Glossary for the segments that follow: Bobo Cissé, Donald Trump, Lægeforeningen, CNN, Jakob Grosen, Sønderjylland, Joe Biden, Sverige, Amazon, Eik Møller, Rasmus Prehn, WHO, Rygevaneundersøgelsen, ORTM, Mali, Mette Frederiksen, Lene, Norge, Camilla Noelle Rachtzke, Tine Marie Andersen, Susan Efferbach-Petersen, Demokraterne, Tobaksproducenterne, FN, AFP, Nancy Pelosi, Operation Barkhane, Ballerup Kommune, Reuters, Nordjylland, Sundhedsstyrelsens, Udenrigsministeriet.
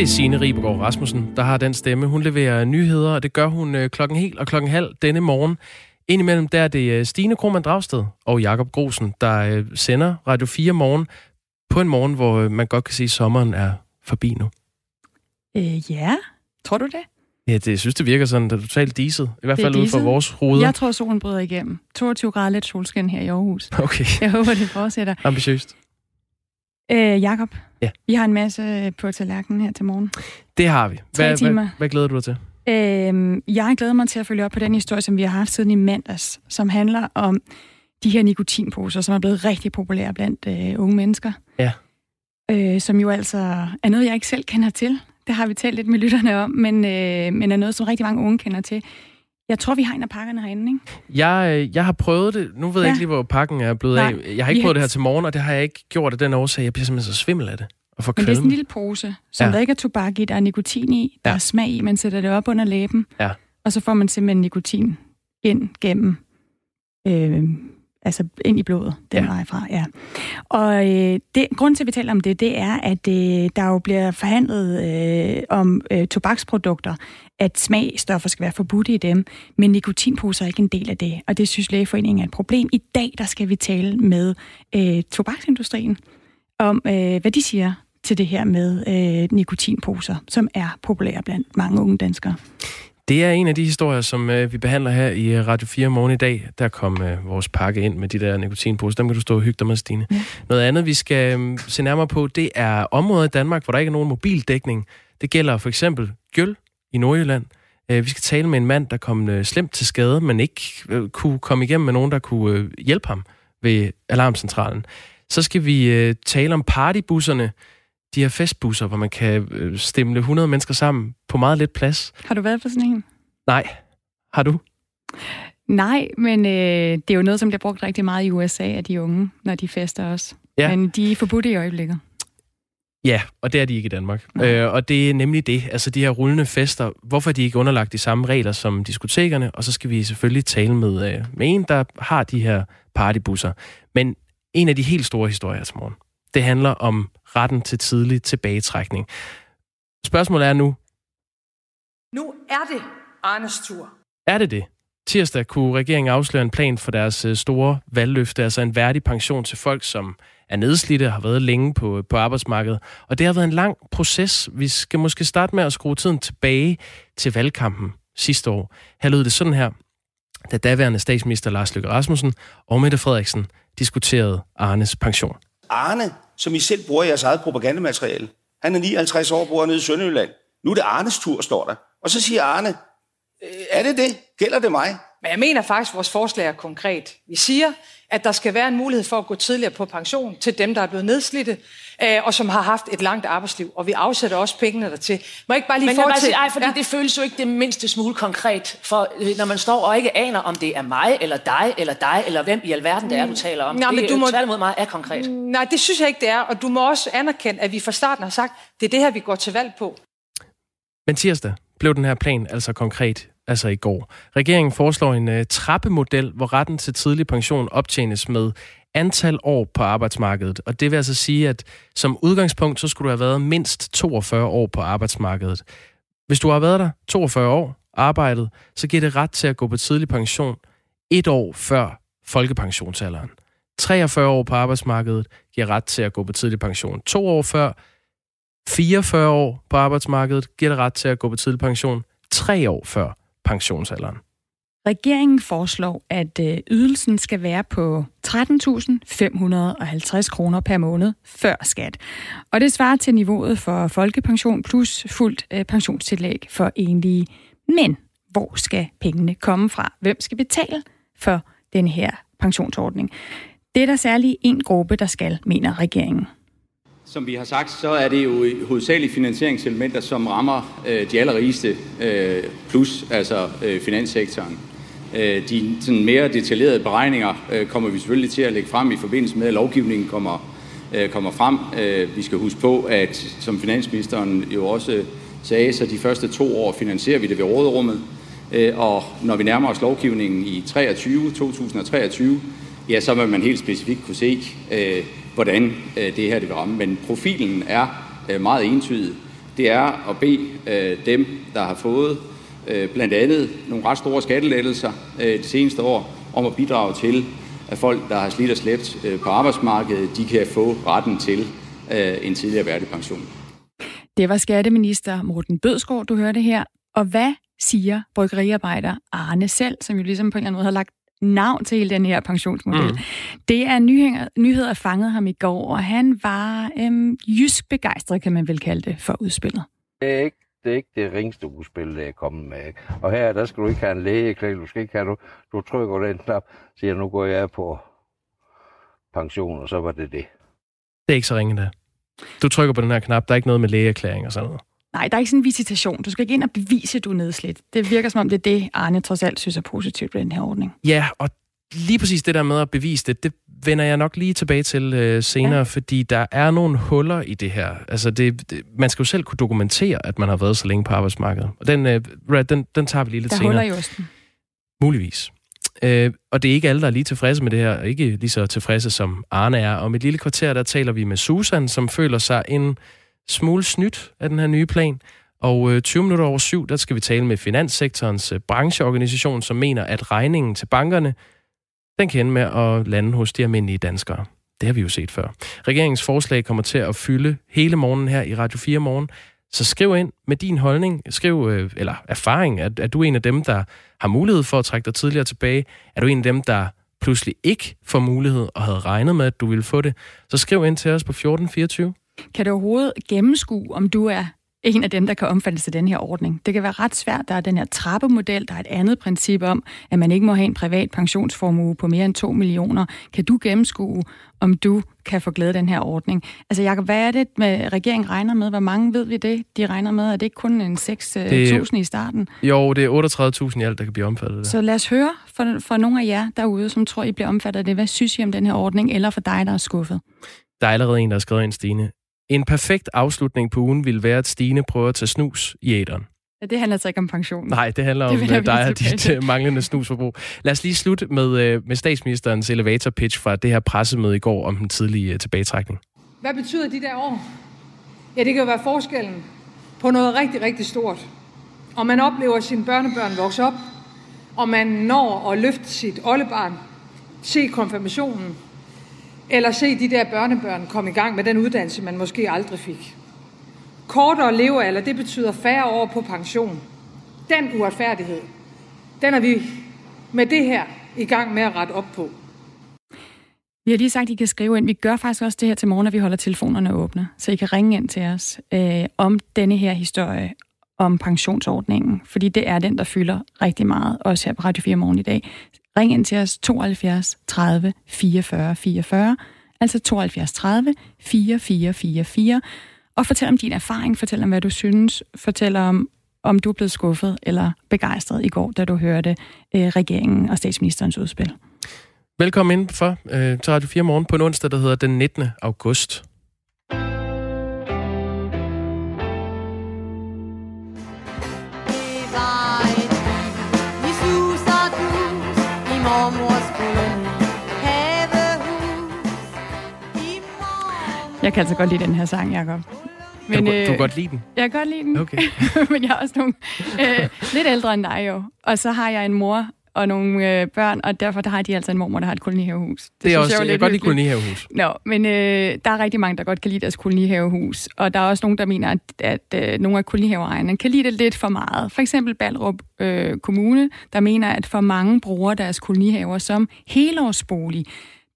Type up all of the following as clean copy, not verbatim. Det er Signe Ribergaard Rasmussen, der har den stemme. Hun leverer nyheder, og det gør hun klokken helt og klokken halv denne morgen. Indimellem der er det Stine Krohmann-Dragsted og Jakob Grosen, der sender Radio 4 morgen på en morgen, hvor man godt kan sige, at sommeren er forbi nu. Ja, tror du det? Ja, det synes, det virker sådan, det er totalt diset. I hvert fald ud fra vores hoveder. Jeg tror, solen bryder igennem. 22 grader lidt solskin her i Aarhus. Okay. Jeg håber, det fortsætter. Ambitiøst. Jakob, ja. Vi har en masse på tallerkenen her til morgen. Det har vi. Hvad glæder du dig til? Jeg glæder mig til at følge op på den historie, som vi har haft siden i mandags, som handler om de her nikotinposer, som er blevet rigtig populære blandt unge mennesker. Ja. Som jo altså er noget, jeg ikke selv kender til. Det har vi talt lidt med lytterne om, men er noget, som rigtig mange unge kender til. Jeg tror, vi hegner pakkerne herinde, ikke? Jeg har prøvet det. Nu ved jeg ikke lige, hvor pakken er blevet af. Jeg har ikke prøvet det her til morgen, og det har jeg ikke gjort af den årsag. Jeg bliver simpelthen så svimmel af det. Men det er sådan en lille pose, som der ikke er tobak i, der er nikotin i, der er smag i. Man sætter det op under læben, og så får man simpelthen nikotin ind gennem, altså ind i blodet, den vej fra. Ja. Og grunden til, at vi taler om det er, at der jo bliver forhandlet om tobaksprodukter, at smagstoffer skal være forbudt i dem, men nikotinposer er ikke en del af det, og det synes Lægeforeningen er et problem. I dag, der skal vi tale med tobaksindustrien om, hvad de siger til det her med nikotinposer, som er populære blandt mange unge danskere. Det er en af de historier, som vi behandler her i Radio 4 morgen i dag. Der kom vores pakke ind med de der nikotinposer. Dem kan du stå og hygge dig med, Stine. Ja. Noget andet, vi skal se nærmere på, det er områder i Danmark, hvor der ikke er nogen mobildækning. Det gælder for eksempel Gjøl i Nordjylland. Vi skal tale med en mand, der kom slemt til skade, men ikke kunne komme igennem med nogen, der kunne hjælpe ham ved alarmcentralen. Så skal vi tale om partybusserne. De her festbusser, hvor man kan stemle 100 mennesker sammen på meget lidt plads. Har du været på sådan en? Nej. Har du? Nej, men det er jo noget, som bliver brugt rigtig meget i USA af de unge, når de fester også. Ja. Men de er forbudt i øjeblikket. Ja, og det er de ikke i Danmark. Og det er nemlig det, altså de her rullende fester, hvorfor de ikke underlagt de samme regler som diskotekerne, og så skal vi selvfølgelig tale med en, der har de her partybusser. Men en af de helt store historier til morgen, det handler om retten til tidlig tilbagetrækning. Spørgsmålet er nu... Nu er det Arnes tur. Er det det? Tirsdag kunne regeringen afsløre en plan for deres store valgløfte, altså en værdig pension til folk, som er nedslidte og har været længe på arbejdsmarkedet. Og det har været en lang proces. Vi skal måske starte med at skrue tiden tilbage til valgkampen sidste år. Her lød det sådan her, da daværende statsminister Lars Løkke Rasmussen og Mette Frederiksen diskuterede Arnes pension. Arne, som I selv bruger i jeres eget propagandamateriale. Han er 59 år, bor nede i Sønderjylland. Nu er det Arnes tur, står der. Og så siger Arne, er det det? Gælder det mig? Men jeg mener faktisk, at vores forslag er konkret. Vi siger, at der skal være en mulighed for at gå tidligere på pension til dem, der er blevet nedslidte, og som har haft et langt arbejdsliv. Og vi afsætter også pengene dertil. Må ikke bare lige fordi det føles jo ikke det mindste smule konkret, for når man står og ikke aner, om det er mig, eller dig, eller dig, eller hvem i alverden det er, du taler om. Nej, men det tværtimod meget er konkret. Nej, det synes jeg ikke, det er. Og du må også anerkende, at vi fra starten har sagt, det er det her, vi går til valg på. Men tirsdag blev den her plan altså konkret. Altså i går. Regeringen foreslår en trappemodel, hvor retten til tidlig pension optjenes med antal år på arbejdsmarkedet. Og det vil altså sige, at som udgangspunkt, så skulle du have været mindst 42 år på arbejdsmarkedet. Hvis du har været der 42 år arbejdet, så giver det ret til at gå på tidlig pension 1 år før folkepensionsalderen. 43 år på arbejdsmarkedet giver ret til at gå på tidlig pension 2 år før. 44 år på arbejdsmarkedet giver det ret til at gå på tidlig pension 3 år før pensionsalderen. Regeringen foreslår, at ydelsen skal være på 13.550 kroner per måned før skat. Og det svarer til niveauet for folkepension plus fuldt pensionstillæg for enlige. Men hvor skal pengene komme fra? Hvem skal betale for den her pensionsordning? Det er der særlig en gruppe, der skal, mener regeringen. Som vi har sagt, så er det jo hovedsageligt finansieringselementer, som rammer de allerrigeste plus altså finanssektoren. De sådan mere detaljerede beregninger kommer vi selvfølgelig til at lægge frem i forbindelse med, at lovgivningen kommer frem. Vi skal huske på, at som finansministeren jo også sagde, så de første 2 år finansierer vi det ved råderummet. Og når vi nærmer os lovgivningen i 2023, ja, så vil man helt specifikt kunne se, hvordan det her vil ramme. Men profilen er meget entydig. det er at bede dem, der har fået blandt andet nogle ret store skattelettelser de seneste år, om at bidrage til, at folk, der har slidt og slæbt på arbejdsmarkedet, de kan få retten til en tidligere værdig pension. Det var skatteminister Morten Bødsgaard, du hørte her. Og hvad siger bryggeriarbejder Arne selv, som jo ligesom på en eller anden måde har lagt navn til hele den her pensionsmodel? Det er nyheder fanget ham i går, og han var jysk begejstret, kan man vel kalde det, for udspillet. Det er ikke det ringste udspil, der er kommet med. Ikke? Og her, der skal du ikke have en lægeklæring, du skal ikke have, du trykker den knap, siger, nu går jeg på pension, og så var det det. Det er ikke så ringe det. Du trykker på den her knap, der er ikke noget med lægeerklæring og sådan noget. Nej, der er ikke sådan en visitation. Du skal ikke ind og bevise, at du er nedslidt. Det virker som om, det er det, Arne trods alt synes er positivt ved den her ordning. Ja, og lige præcis det der med at bevise det, det vender jeg nok lige tilbage til senere, ja. Fordi der er nogle huller i det her. Altså, man skal jo selv kunne dokumentere, at man har været så længe på arbejdsmarkedet. Og den tager vi lige lidt der senere. Der huller i osten. Muligvis. Og det er ikke alle, der er lige tilfredse med det her, og ikke lige så tilfredse som Arne er. Om et lille kvarter, der taler vi med Susan, som føler sig en smule snydt af den her nye plan. Og 7:20, der skal vi tale med finanssektorens brancheorganisation, som mener, at regningen til bankerne, den kan ende med at lande hos de almindelige danskere. Det har vi jo set før. Regeringens forslag kommer til at fylde hele morgenen her i Radio 4 morgen. Så skriv ind med din holdning, eller erfaring, at er du en af dem, der har mulighed for at trække dig tidligere tilbage? Er du en af dem, der pludselig ikke får mulighed og havde regnet med, at du ville få det? Så skriv ind til os på 1424. Kan du overhovedet gennemskue, om du er en af dem, der kan omfattes af den her ordning? Det kan være ret svært. Der er den her trappemodel, der er et andet princip om, at man ikke må have en privat pensionsformue på mere end 2 millioner. Kan du gennemskue, om du kan få glæde af den her ordning? Altså Jakob, hvad er det, regeringen regner med? Hvor mange ved vi det, de regner med? Er det ikke kun en 6.000 i starten? Jo, det er 38.000 i alt, der kan blive omfattet af. Så lad os høre fra nogle af jer derude, som tror, I bliver omfattet af det. Hvad synes I om den her ordning, eller for dig, der er skuffet? Der er allerede en, der har skrevet ind, Stine. En perfekt afslutning på ugen ville være, at Stine prøver at tage snus i æteren. Ja, det handler altså ikke om pension. Nej, det handler om dig og dit manglende snusforbrug. Lad os lige slutte med statsministerens elevator-pitch fra det her pressemøde i går om den tidlige tilbagetrækning. Hvad betyder de der år? Ja, det kan jo være forskellen på noget rigtig, rigtig stort. Og man oplever sine børnebørn vokse op, og man når at løfte sit oldebarn, se konfirmationen, eller se de der børnebørn komme i gang med den uddannelse, man måske aldrig fik. Kortere levealder, det betyder færre år på pension. Den uretfærdighed, den er vi med det her i gang med at rette op på. Vi har lige sagt, at I kan skrive ind. Vi gør faktisk også det her til morgen, når vi holder telefonerne åbne. Så I kan ringe ind til os om denne her historie om pensionsordningen. Fordi det er den, der fylder rigtig meget, også her på Radio 4 morgen i dag. Ring ind til os 72 30 44 44, altså 72 30 44 44, og fortæl om din erfaring, fortæl om, hvad du synes, fortæl om du er blevet skuffet eller begejstret i går, da du hørte regeringen og statsministerens udspil. Velkommen indenfor til Radio 4 morgen på en onsdag, der hedder den 19. august. Jeg kan altså godt lide den her sang, Jakob. Men, du kan godt lide den? Jeg kan godt lide den, okay. Men jeg er også nogle lidt ældre end dig jo. Og så har jeg en mor og nogle børn, og derfor der har de altså en mormor, der har et kolonihavehus. Det er også, jeg kan godt lide kolonihavehus. Nå, men der er rigtig mange, der godt kan lide deres kolonihavehus, og der er også nogen, der mener, at nogle af kolonihaveejerne kan lide det lidt for meget. For eksempel Ballerup Kommune, der mener, at for mange bruger deres kolonihaver som helårsbolig.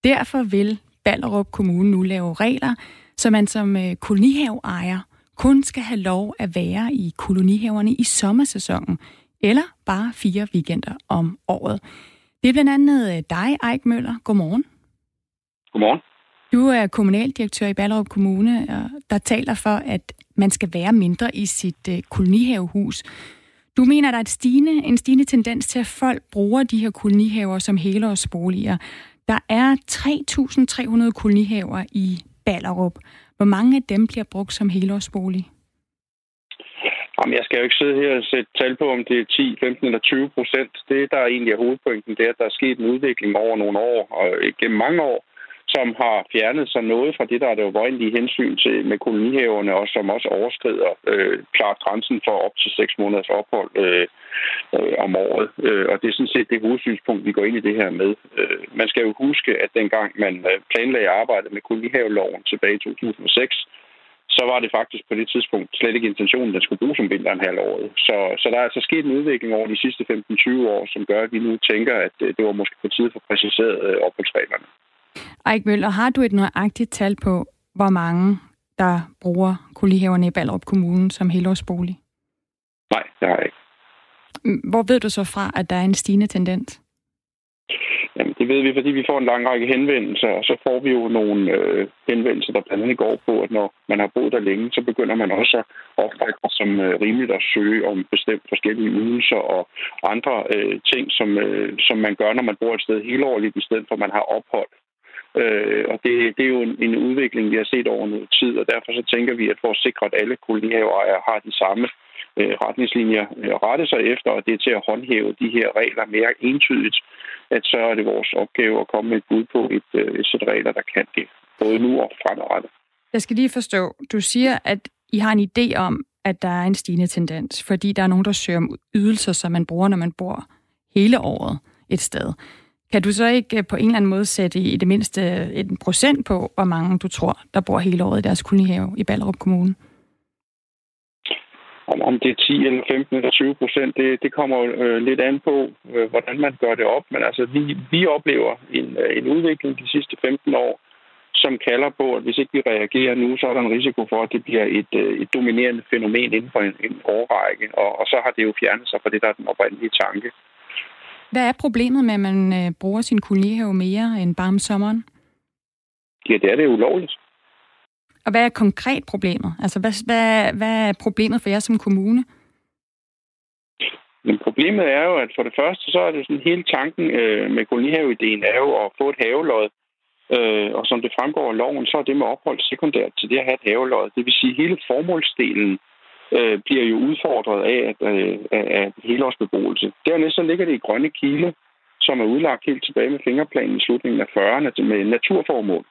Derfor vil Ballerup Kommune nu laver regler, så man som kolonihaveejer kun skal have lov at være i kolonihaverne i sommersæsonen, eller bare 4 weekender om året. Det er blandt andet dig, Eik Møller. Godmorgen. Godmorgen. Du er kommunaldirektør i Ballerup Kommune, der taler for, at man skal være mindre i sit kolonihavehus. Du mener, der er en stigende tendens til, at folk bruger de her kolonihaver som helårsboliger. Der er 3.300 kolonihaver i Ballerup. Hvor mange af dem bliver brugt som helårsbolig? Jamen, jeg skal jo ikke sidde her og sætte tal på, om det er 10, 15 eller 20%. Det, der egentlig er hovedpointen, det er, at der er sket en udvikling over nogle år, og gennem mange år, som har fjernet sig noget fra det, der er det uoprindelige hensyn til med kolonihaverne, og som også overskrider klart grænsen for op til 6 måneders ophold om året. Og det er sådan set det hovedsynspunkt, vi går ind i det her med. Man skal jo huske, at dengang man planlagde arbejdet med kolonihaveloven tilbage i 2006, så var det faktisk på det tidspunkt slet ikke intentionen, den skulle bruges om vinteren halvåret. Så der er altså sket en udvikling over de sidste 15-20 år, som gør, at vi nu tænker, at det var måske på tide for præciseret opholdsreglerne. Eik Møller, har du et nøjagtigt tal på, hvor mange der bruger kolonihaverne i Ballerup Kommune som helårsbolig? Nej, det har jeg ikke. Hvor ved du så fra, at der er en stigende tendens? Jamen, det ved vi, fordi vi får en lang række henvendelser, og så får vi jo nogle henvendelser, der blandt andet går på, at når man har boet der længe, så begynder man også at opfatte sig som rimeligt at søge om bestemt forskellige ydelser og andre ting, som man gør, når man bor et sted hele årligt, i stedet for at man har ophold. Og det er jo en udvikling, vi har set over noget tid, og derfor så tænker vi, at for at sikre, at alle kolonihaveejere har de samme retningslinjer rette sig efter, og det er til at håndhæve de her regler mere entydigt, at så er det vores opgave at komme med et bud på et sæt regler, der kan det, både nu og fremadrettet. Jeg skal lige forstå, du siger, at I har en idé om, at der er en stigende tendens, fordi der er nogen, der søger om ydelser, som man bruger, når man bor hele året et sted. Kan du så ikke på en eller anden måde sætte i det mindste 1% på, hvor mange du tror, der bor hele året i deres kolonihave i Ballerup Kommune? Om det er 10 eller 15 eller 20%, det kommer lidt an på, hvordan man gør det op. Men altså, vi oplever en udvikling de sidste 15 år, som kalder på, at hvis ikke vi reagerer nu, så er der en risiko for, at det bliver et dominerende fænomen inden for en årrække. Og så har det jo fjernet sig fra det, der er den oprindelige tanke. Hvad er problemet med, at man bruger sin kolonihave mere end bare om sommeren? Ja, det er det ulovligt. Og hvad er konkret problemet? Altså, hvad er problemet for jer som kommune? Men problemet er jo, at for det første, så er det sådan hele tanken med kolonihaveideen er jo at få et havelod. Og som det fremgår af loven, så er det med ophold sekundært til det at have et havelod. Det vil sige, at hele formålsdelen bliver jo udfordret af helårsbeboelse. Dernæst så ligger det i grønne kile, som er udlagt helt tilbage med fingerplanen i slutningen af 40'erne med naturformål.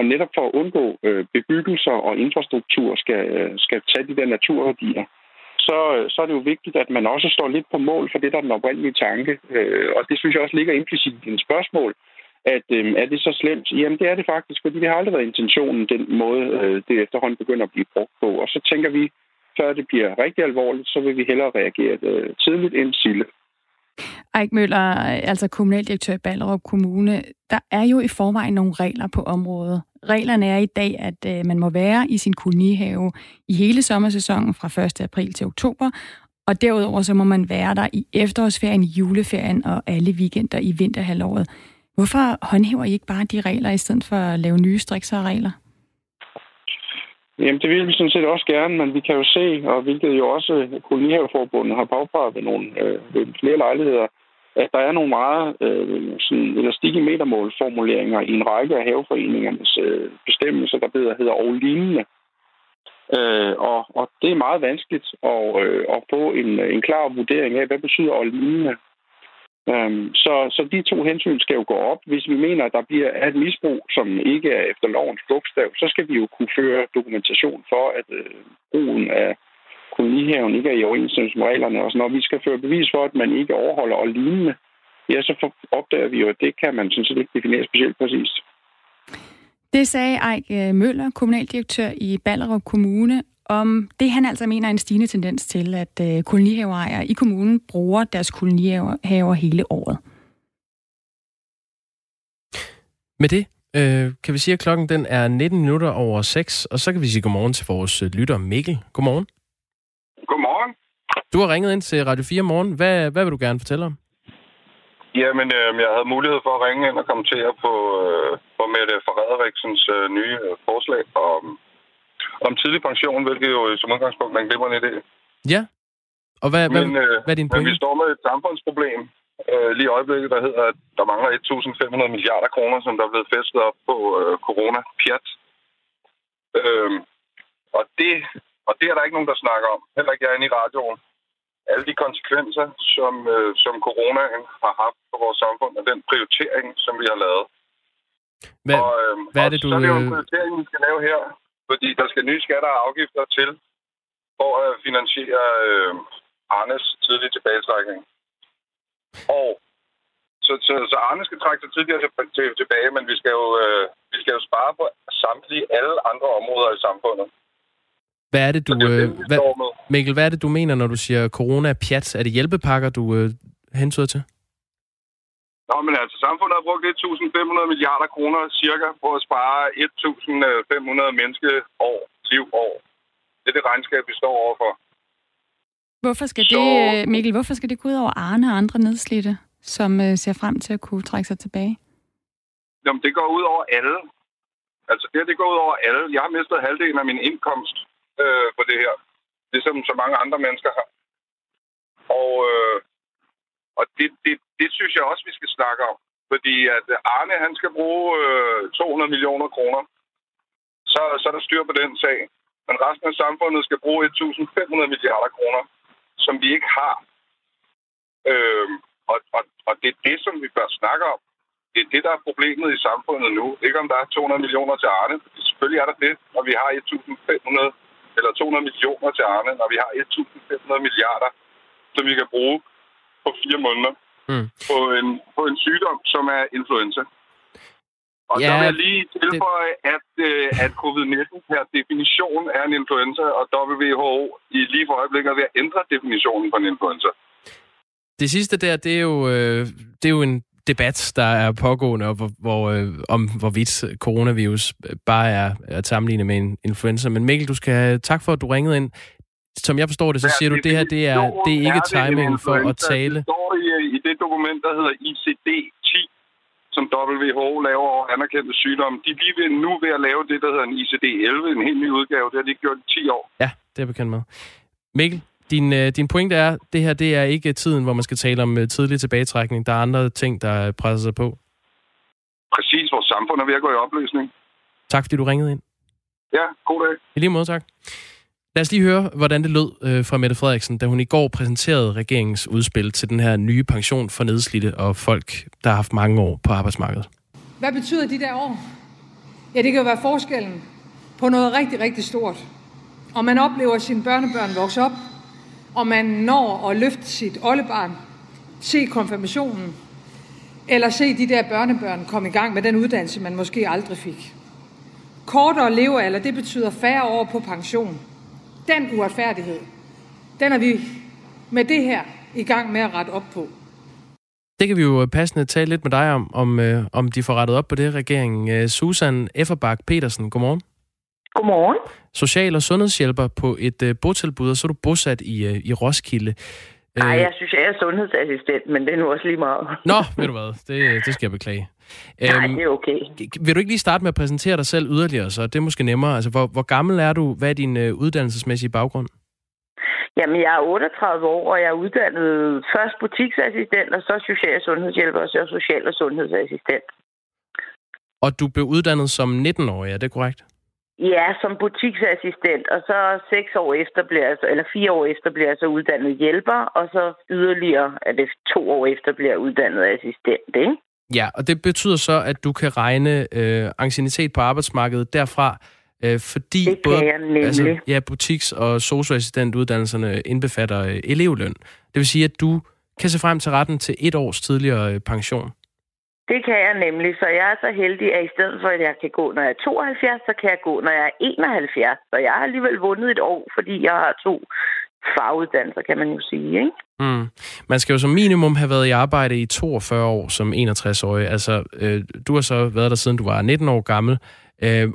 Og netop for at undgå bebyggelser og infrastruktur skal tage de der naturværdier, så er det jo vigtigt, at man også står lidt på mål for det, der er den oprindelige tanke. Og det synes jeg også ligger implicit i dine spørgsmål, at er det så slemt? Jamen det er det faktisk, fordi det har aldrig været intentionen, den måde det efterhånden begynder at blive brugt på. Og så tænker vi, før det bliver rigtig alvorligt, så vil vi hellere reagere tidligt end sille. Eik Møller, altså kommunaldirektør i Ballerup Kommune, der er jo i forvejen nogle regler på området. Reglerne er i dag, at man må være i sin kolonihave i hele sommersæsonen fra 1. april til oktober, og derudover så må man være der i efterårsferien, juleferien og alle weekender i vinterhalvåret. Hvorfor håndhæver I ikke bare de regler, i stedet for at lave nye striksere regler? Jamen, det vil vi sådan set også gerne, men vi kan jo se, og hvilket jo også Kolonihaveforbundet har påpeget ved flere lejligheder, at der er nogle meget elastik i metermålformuleringer i en række af haveforeningernes bestemmelser, der hedder og lignende. Og det er meget vanskeligt at få en klar vurdering af, hvad betyder og lignende. Så de to hensyn skal jo gå op. Hvis vi mener, at der bliver et misbrug, som ikke er efter lovens bogstav, så skal vi jo kunne føre dokumentation for, at brugen af kolonihaven ikke er i overensstemmelse med reglerne. Og når vi skal føre bevis for, at man ikke overholder og lignende, ja, så opdager vi jo, at det kan man sådan set ikke definere specielt præcist. Det sagde Eik Møller, kommunaldirektør i Ballerup Kommune, om det, han altså mener er en stigende tendens til, at kolonihaveejere i kommunen bruger deres kolonihaver hele året. Med det kan vi sige, at klokken den er 6:19, og så kan vi sige godmorgen til vores lytter Mikkel. Godmorgen. Godmorgen. Du har ringet ind til Radio 4 Morgen. Hvad vil du gerne fortælle om? Jamen, jeg havde mulighed for at ringe ind og kommentere på Mette Frederiksens nye forslag om tidlig pension, hvilket jo som udgangspunkt er en glimrende idé. Ja. Og hvad er din pointe? Vi står med et samfundsproblem lige i øjeblikket, der hedder, at der mangler 1.500 milliarder kroner, som der er blevet festet op på corona-pjat. Og det er der ikke nogen, der snakker om. Heller ikke jeg inde i radioen. Alle de konsekvenser, som coronaen har haft på vores samfund, og den prioritering, som vi har lavet. Hvad er det, du... Så er det jo en prioritering, vi skal lave her, fordi der skal nye skatter og afgifter til for at finansiere Arnes tidlige tilbagetrækning. Og så Arne skal trække sig tidligere tilbage, men vi skal jo spare på samtlige alle andre områder i samfundet. Hvad er det, Mikkel, hvad er det, du mener, når du siger corona-pjat? Er det hjælpepakker, du hentyder til? Nå, men altså, samfundet har brugt 1.500 milliarder kroner cirka på at spare 1.500 liv. Det er det regnskab, vi står overfor. Hvorfor skal det gå ud over Arne og andre nedslidte, som ser frem til at kunne trække sig tilbage? Jamen, det går ud over alle. Altså, det går ud over alle. Jeg har mistet halvdelen af min indkomst på det her. Ligesom så mange andre mennesker har. Og det synes jeg også, vi skal snakke om. Fordi at Arne, han skal bruge 200 millioner kroner. Så er der styr på den sag. Men resten af samfundet skal bruge 1.500 milliarder kroner, som vi ikke har. Og det er det, som vi bør snakke om. Det er det, der er problemet i samfundet nu. Ikke om der er 200 millioner til Arne. Selvfølgelig er der det, når vi har 1.500 eller 200 millioner til Arne, når vi har 1.500 milliarder, som vi kan bruge på 4 måneder på en sygdom, som er influenza. Og så vil jeg lige tilføje, at covid-19 per definition er en influenza, og WHO i lige for øjeblikket er ved at ændre definitionen på en influenza. Det sidste der, det er jo en debat, der er pågående, om hvorvidt coronavirus bare er at sammenligne med en influenza. Men Mikkel, du skal have tak for, at du ringede ind. Som jeg forstår det, så siger du, det her det er ikke timingen for at tale. Det står i det dokument, der hedder ICD-10. Som WHO laver over anerkendte sygdomme. De lige ved nu ved at lave det, der hedder en ICD-11, en helt ny udgave. Det har de ikke gjort i 10 år. Ja, det er bekendt med. Mikkel, din pointe er, at det her det er ikke tiden, hvor man skal tale om tidlig tilbagetrækning. Der er andre ting, der presser sig på. Præcis, vores samfund er ved at gå i opløsning. Tak, fordi du ringede ind. Ja, god dag. I lige måde, tak. Lad os lige høre, hvordan det lød fra Mette Frederiksen, da hun i går præsenterede regeringens udspil til den her nye pension for nedslidte og folk, der har haft mange år på arbejdsmarkedet. Hvad betyder de der år? Ja, det kan jo være forskellen på noget rigtig, rigtig stort. Og man oplever sine børnebørn vokse op, og man når at løfte sit oldebarn, se konfirmationen, eller se de der børnebørn komme i gang med den uddannelse, man måske aldrig fik. Kortere levealder, det betyder færre år på pension. Den uretfærdighed, den er vi med det her i gang med at rette op på. Det kan vi jo passende tale lidt med dig om de får rettet op på det, regeringen. Susan Efferbach-Petersen, godmorgen. Godmorgen. Social- og sundhedshjælper på et botilbud, og så er du bosat i Roskilde. Nej, jeg synes, jeg er sundhedsassistent, men det er nu også lige meget. Nå, ved du hvad, det skal jeg beklage. Nej, det er okay. Vil du ikke lige starte med at præsentere dig selv yderligere, så det er måske nemmere. Altså, hvor gammel er du? Hvad er din uddannelsesmæssige baggrund? Jamen, jeg er 38 år, og jeg er uddannet først butiksassistent, og så social- og sundhedshjælper, og så social- og sundhedsassistent. Og du blev uddannet som 19-årig, er det korrekt? Ja, som butiksassistent, og så 4 år efter bliver jeg så uddannet hjælper, og så yderligere er det 2 år efter bliver jeg uddannet assistent, ikke? Ja, og det betyder så, at du kan regne anciennitet på arbejdsmarkedet derfra, fordi både butiks- og socioassistentuddannelserne indbefatter elevløn. Det vil sige, at du kan se frem til retten til 1 års tidligere pension. Det kan jeg nemlig, så jeg er så heldig, at i stedet for, at jeg kan gå, når jeg er 72, så kan jeg gå, når jeg er 71. Så jeg har alligevel vundet 1 år, fordi jeg har 2 faguddannelser, kan man jo sige, ikke? Mm. Man skal jo som minimum have været i arbejde i 42 år som 61-årig. Altså, du har så været der, siden du var 19 år gammel.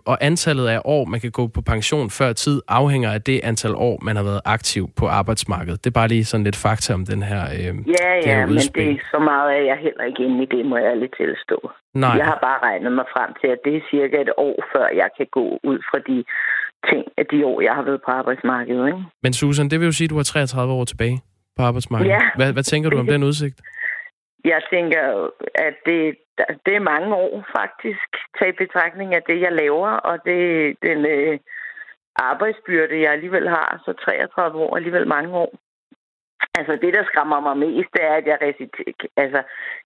Og antallet af år, man kan gå på pension før tid, afhænger af det antal år, man har været aktiv på arbejdsmarkedet. Det er bare lige sådan lidt fakta om den her her udspil. Men det er så meget, at jeg heller ikke inde i det, må jeg ærligt tilstå. Nej. Jeg har bare regnet mig frem til, at det er cirka 1 år, før jeg kan gå ud fra de ting af de år, jeg har været på arbejdsmarkedet. Ikke? Men Susan, det vil jo sige, at du har 33 år tilbage på arbejdsmarkedet. Ja. Hvad tænker du om den udsigt? Jeg tænker, at det er mange år faktisk, taget i betragtning af det, jeg laver, og det den arbejdsbyrde, jeg alligevel har, så 33 år alligevel mange år. Altså det, der skræmmer mig mest, det er, at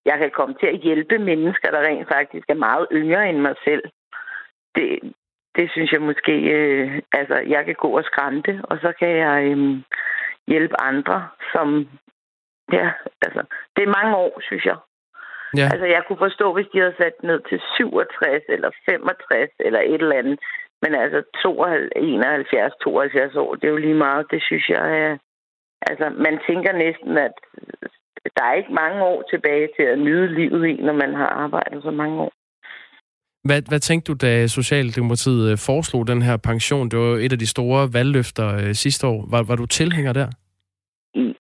jeg kan komme til at hjælpe mennesker, der rent faktisk er meget yngre end mig selv. Det synes jeg måske... jeg kan gå og skrante, og så kan jeg hjælpe andre, som... Ja, altså... Det er mange år, synes jeg. Ja. Altså, jeg kunne forstå, hvis de havde sat ned til 67 eller 65 eller et eller andet. Men altså, 71, 72 år, det er jo lige meget. Det synes jeg er... Altså, man tænker næsten, at der er ikke mange år tilbage til at nyde livet i, når man har arbejdet så mange år. Hvad tænkte du, da Socialdemokratiet foreslog den her pension? Det var jo et af de store valgløfter sidste år. Var du tilhænger der?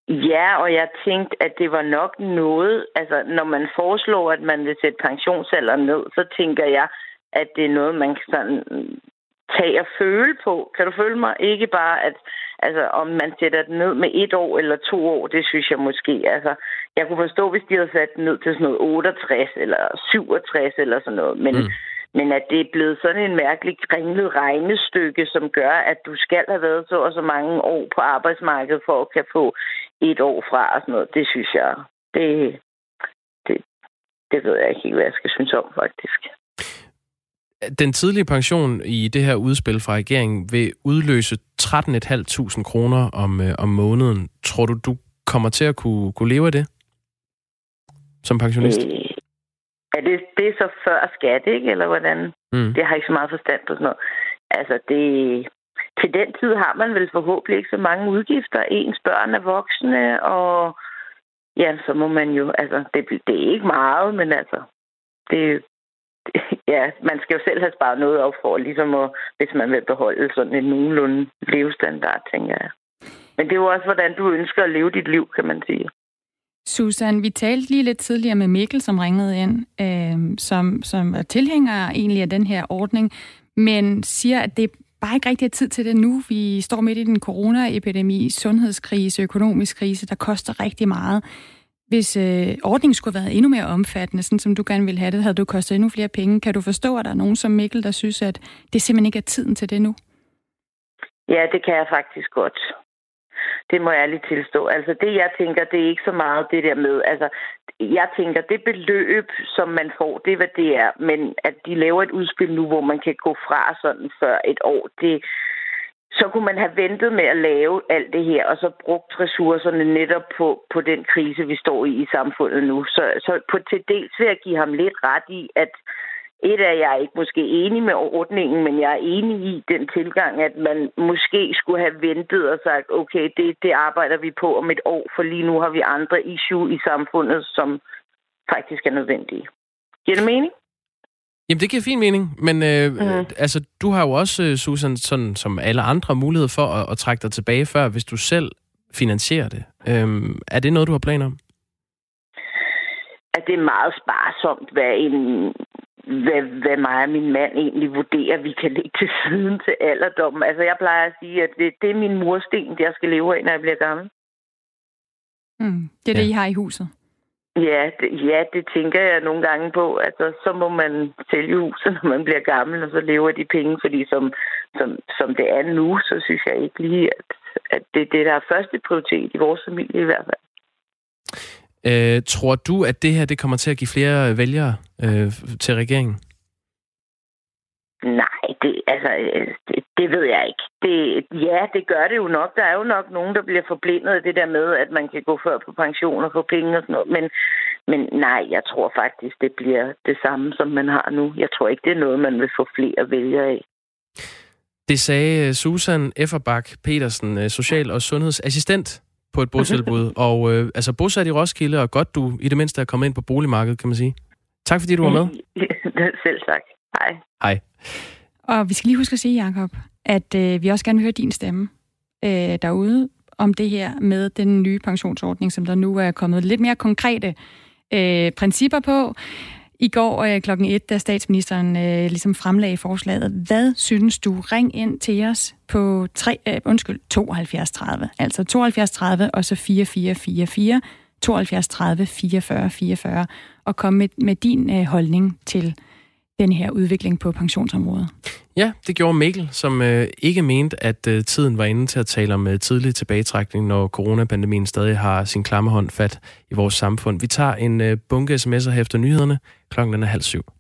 Ja, og jeg tænkte, at det var nok noget... Altså, når man foreslår, at man vil sætte pensionsalderen ned, så tænker jeg, at det er noget, man kan sådan tage og føle på. Kan du føle mig? Ikke bare, at... Altså, om man sætter den ned med 1 år eller 2 år, det synes jeg måske. Altså, jeg kunne forstå, hvis de havde sat den ned til sådan noget 68 eller 67 eller sådan noget. Men at det er blevet sådan en mærkelig kringlet regnestykke, som gør, at du skal have været så og så mange år på arbejdsmarkedet for at kan få 1 år fra og sådan noget. Det synes jeg, det ved jeg ikke, hvad jeg skal synes om faktisk. Den tidlige pension i det her udspil fra regeringen vil udløse 13.500 kroner om måneden. Tror du kommer til at kunne leve af det som pensionist? Er det så før skat, ikke? Eller hvordan? Det har jeg ikke så meget forstand på sådan noget. Altså, til den tid har man vel forhåbentlig ikke så mange udgifter. Ens børn er voksne, og ja, så må man jo... Altså, det er ikke meget, men altså... Ja, man skal jo selv have sparet noget op for, ligesom hvis man vil beholde sådan en nogenlunde levestandard, tænker jeg. Men det er jo også, hvordan du ønsker at leve dit liv, kan man sige. Susan, vi talte lige lidt tidligere med Mikkel, som ringede ind, som er tilhænger egentlig af den her ordning, men siger, at det bare ikke rigtig er tid til det nu. Vi står midt i den coronaepidemi, sundhedskrise, økonomisk krise, der koster rigtig meget. Hvis ordningen skulle have været endnu mere omfattende, sådan som du gerne ville have det, havde du kostet endnu flere penge. Kan du forstå, at der er nogen som Mikkel, der synes, at det simpelthen ikke er tiden til det nu? Ja, det kan jeg faktisk godt. Det må jeg ærligt tilstå. Altså det, jeg tænker, det er ikke så meget det der med... Altså, jeg tænker, det beløb, som man får, det er, hvad det er. Men at de laver et udspil nu, hvor man kan gå fra sådan før 1 år, det... Så kunne man have ventet med at lave alt det her, og så brugt ressourcerne netop på den krise, vi står i samfundet nu. Så til dels vil jeg give ham lidt ret i, at et er jeg ikke måske enig med ordningen, men jeg er enig i den tilgang, at man måske skulle have ventet og sagt, okay, det arbejder vi på om 1 år, for lige nu har vi andre issue i samfundet, som faktisk er nødvendige. Giver det mening? Jamen, det giver fin mening, men altså, du har jo også, Susan, sådan som alle andre, mulighed for at trække dig tilbage før, hvis du selv finansierer det. Er det noget, du har planer om? At det er meget sparsomt, hvad mig og min mand egentlig vurderer, vi kan lægge til siden til alderdommen. Altså, jeg plejer at sige, at det er min mursten, jeg skal leve af, når jeg bliver gammel. Det er det, I har i huset? Ja, det tænker jeg nogle gange på. Altså, så må man sælge huset, når man bliver gammel, og så lever de penge. Fordi som det er nu, så synes jeg ikke lige, at det er det, der er første prioritet i vores familie i hvert fald. Tror du, at det her det kommer til at give flere vælgere til regeringen? Nej, det ved jeg ikke. Det gør det jo nok. Der er jo nok nogen, der bliver forblindet af det der med, at man kan gå før på pension og få penge og sådan noget. Men nej, jeg tror faktisk, det bliver det samme, som man har nu. Jeg tror ikke, det er noget, man vil få flere vælgere af. Det sagde Susan Efferbach-Petersen, social- og sundhedsassistent på et botilbud. Og altså bosat i Roskilde, og godt du i det mindste er kommet ind på boligmarkedet, kan man sige. Tak fordi du var med. Selv tak. Hej. Hej. Og vi skal lige huske at sige, Jakob, at vi også gerne vil høre din stemme derude om det her med den nye pensionsordning, som der nu er kommet lidt mere konkrete principper på. I går klokken 1, da statsministeren ligesom fremlagde forslaget. Hvad synes du? Ring ind til os på 72 30, altså 72 30 og så 4444, 72 30 44 44, og kom med din holdning til den her udvikling på pensionsområdet. Ja, det gjorde Mikkel, som ikke mente, at tiden var inde til at tale om tidlig tilbagetrækning, når coronapandemien stadig har sin klamme hånd fat i vores samfund. Vi tager en bunke sms'er her efter nyhederne. Klokken er 6:30.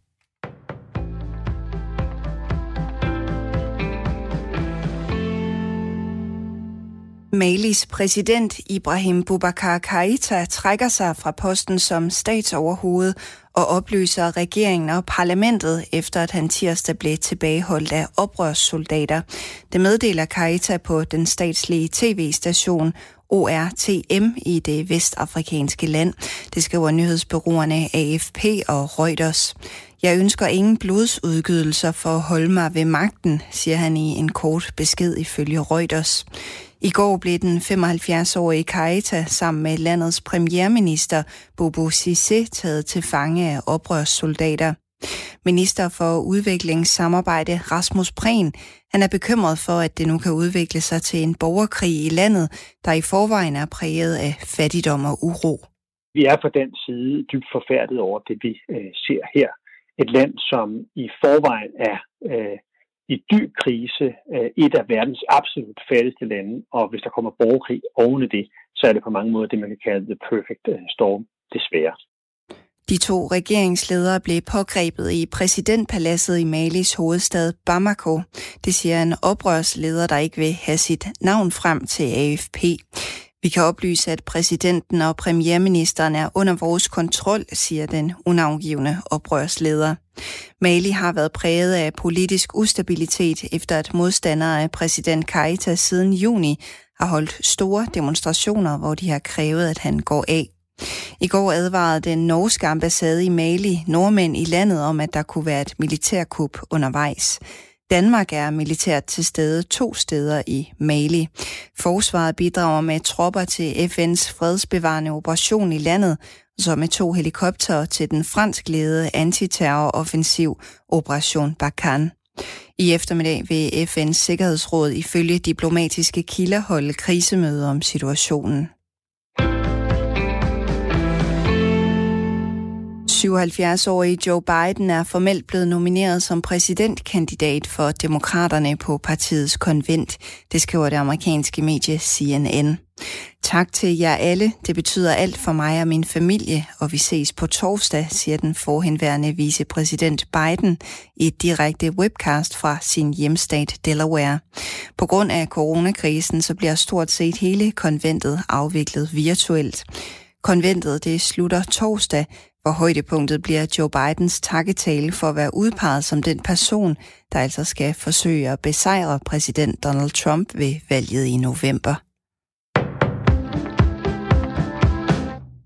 Malis præsident Ibrahim Boubacar Keita trækker sig fra posten som statsoverhoved og opløser regeringen og parlamentet, efter at han tirsdag blev tilbageholdt af oprørssoldater. Det meddeler Keita på den statslige tv-station ORTM i det vestafrikanske land. Det skriver nyhedsbureauerne AFP og Reuters. Jeg ønsker ingen blodsudgydelser for at holde mig ved magten, siger han i en kort besked ifølge Reuters. I går blev den 75-årige Keita sammen med landets premierminister Bobo Cissé taget til fange af oprørssoldater. Minister for udviklingssamarbejde Rasmus Prehn, han er bekymret for, at det nu kan udvikle sig til en borgerkrig i landet, der i forvejen er præget af fattigdom og uro. Vi er på den side dybt forfærdet over det, vi ser her. Et land, som i forvejen er i dyb krise, et af verdens absolut fattigste lande, og hvis der kommer borgerkrig oven i det, så er det på mange måder det, man kan kalde the perfect storm, desværre. De to regeringsledere blev pågrebet i præsidentpaladset i Malis hovedstad Bamako. Det siger en oprørsleder, der ikke vil have sit navn frem til AFP. Vi kan oplyse, at præsidenten og premierministeren er under vores kontrol, siger den unavngivne oprørsleder. Mali har været præget af politisk ustabilitet, efter at modstandere af præsident Keita siden juni har holdt store demonstrationer, hvor de har krævet, at han går af. I går advarede den norske ambassade i Mali nordmænd i landet om, at der kunne være et militærkup undervejs. Danmark er militært til stede 2 steder i Mali. Forsvaret bidrager med tropper til FN's fredsbevarende operation i landet, så med 2 helikoptere til den franskledede antiterroroffensiv Operation Barkhane. I eftermiddag vil FN's Sikkerhedsråd ifølge diplomatiske kilder holde krisemøde om situationen. 77-årige Joe Biden er formelt blevet nomineret som præsidentkandidat for Demokraterne på partiets konvent. Det skriver det amerikanske medie CNN. Tak til jer alle. Det betyder alt for mig og min familie, og vi ses på torsdag, siger den forhenværende vicepræsident Biden i et direkte webcast fra sin hjemstat Delaware. På grund af coronakrisen, så bliver stort set hele konventet afviklet virtuelt. Konventet, det slutter torsdag, hvor højdepunktet bliver Joe Bidens takketale for at være udpeget som den person, der altså skal forsøge at besejre præsident Donald Trump ved valget i november.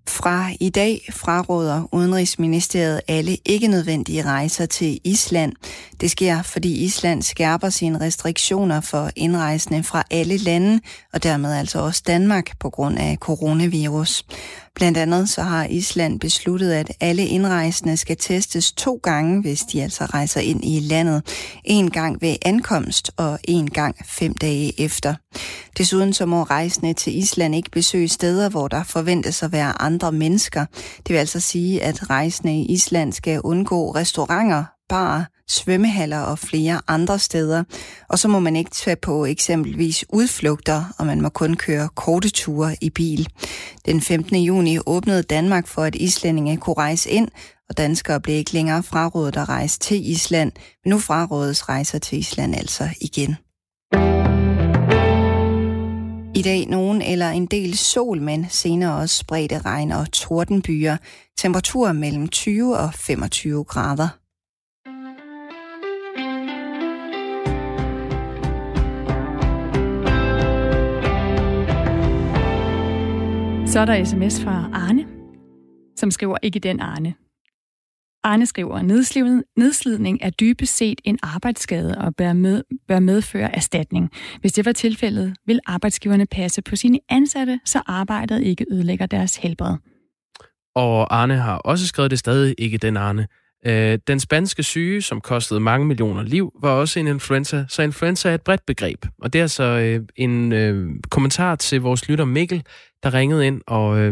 Fra i dag fraråder Udenrigsministeriet alle ikke-nødvendige rejser til Island. Det sker, fordi Island skærper sine restriktioner for indrejsende fra alle lande, og dermed altså også Danmark på grund af coronavirus. Blandt andet så har Island besluttet, at alle indrejsende skal testes 2 gange, hvis de altså rejser ind i landet. 1 gang ved ankomst og 1 gang 5 dage efter. Desuden så må rejsende til Island ikke besøge steder, hvor der forventes at være andre mennesker. Det vil altså sige, at rejsende i Island skal undgå restauranter, barer, svømmehaller og flere andre steder. Og så må man ikke tage på eksempelvis udflugter, og man må kun køre korte ture i bil. Den 15. juni åbnede Danmark for, at islændinge kunne rejse ind, og danskere blev ikke længere frarådet at rejse til Island. Men nu frarådes rejser til Island altså igen. I dag nogen eller en del sol, men senere også spredte regn og tordenbyer. Temperaturer mellem 20 og 25 grader. Så er der sms fra Arne, som skriver ikke den Arne. Arne skriver, nedslidning er dybest set en arbejdsskade og bør medføre erstatning. Hvis det var tilfældet, vil arbejdsgiverne passe på sine ansatte, så arbejdet ikke ødelægger deres helbred. Og Arne har også skrevet det stadig ikke den Arne. Den spanske syge, som kostede mange millioner liv, var også en influenza, så influenza er et bredt begreb. Og det er så en kommentar til vores lytter Mikkel, der ringede ind og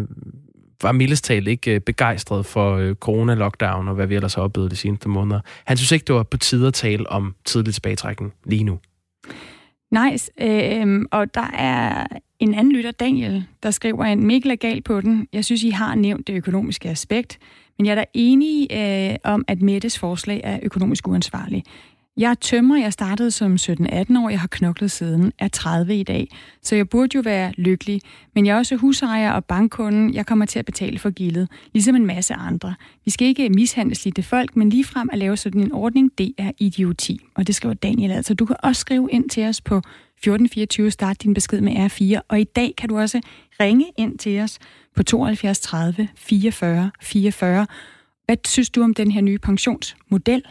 var mildest talt ikke begejstret for corona-lockdown og hvad vi ellers har oplevet de seneste måneder. Han synes ikke, det var på tide at tale om tidlig tilbagetrækning lige nu. Nice. Og der er en anden lytter, Daniel, der skriver en mega legal på den. Jeg synes, I har nævnt det økonomiske aspekt, men jeg er da enig om, at Mettes forslag er økonomisk uansvarlig. Jeg er tømrer, jeg startede som 17-18 år, jeg har knoklet siden, er 30 i dag, så jeg burde jo være lykkelig. Men jeg er også husejer og bankkunde, jeg kommer til at betale for gildet, ligesom en masse andre. Vi skal ikke mishandle folk, men ligefrem at lave sådan en ordning, det er idioti. Og det skriver Daniel altså. Du kan også skrive ind til os på 1424, start din besked med R4, og i dag kan du også ringe ind til os på 72 30 44 44. Hvad synes du om den her nye pensionsmodel?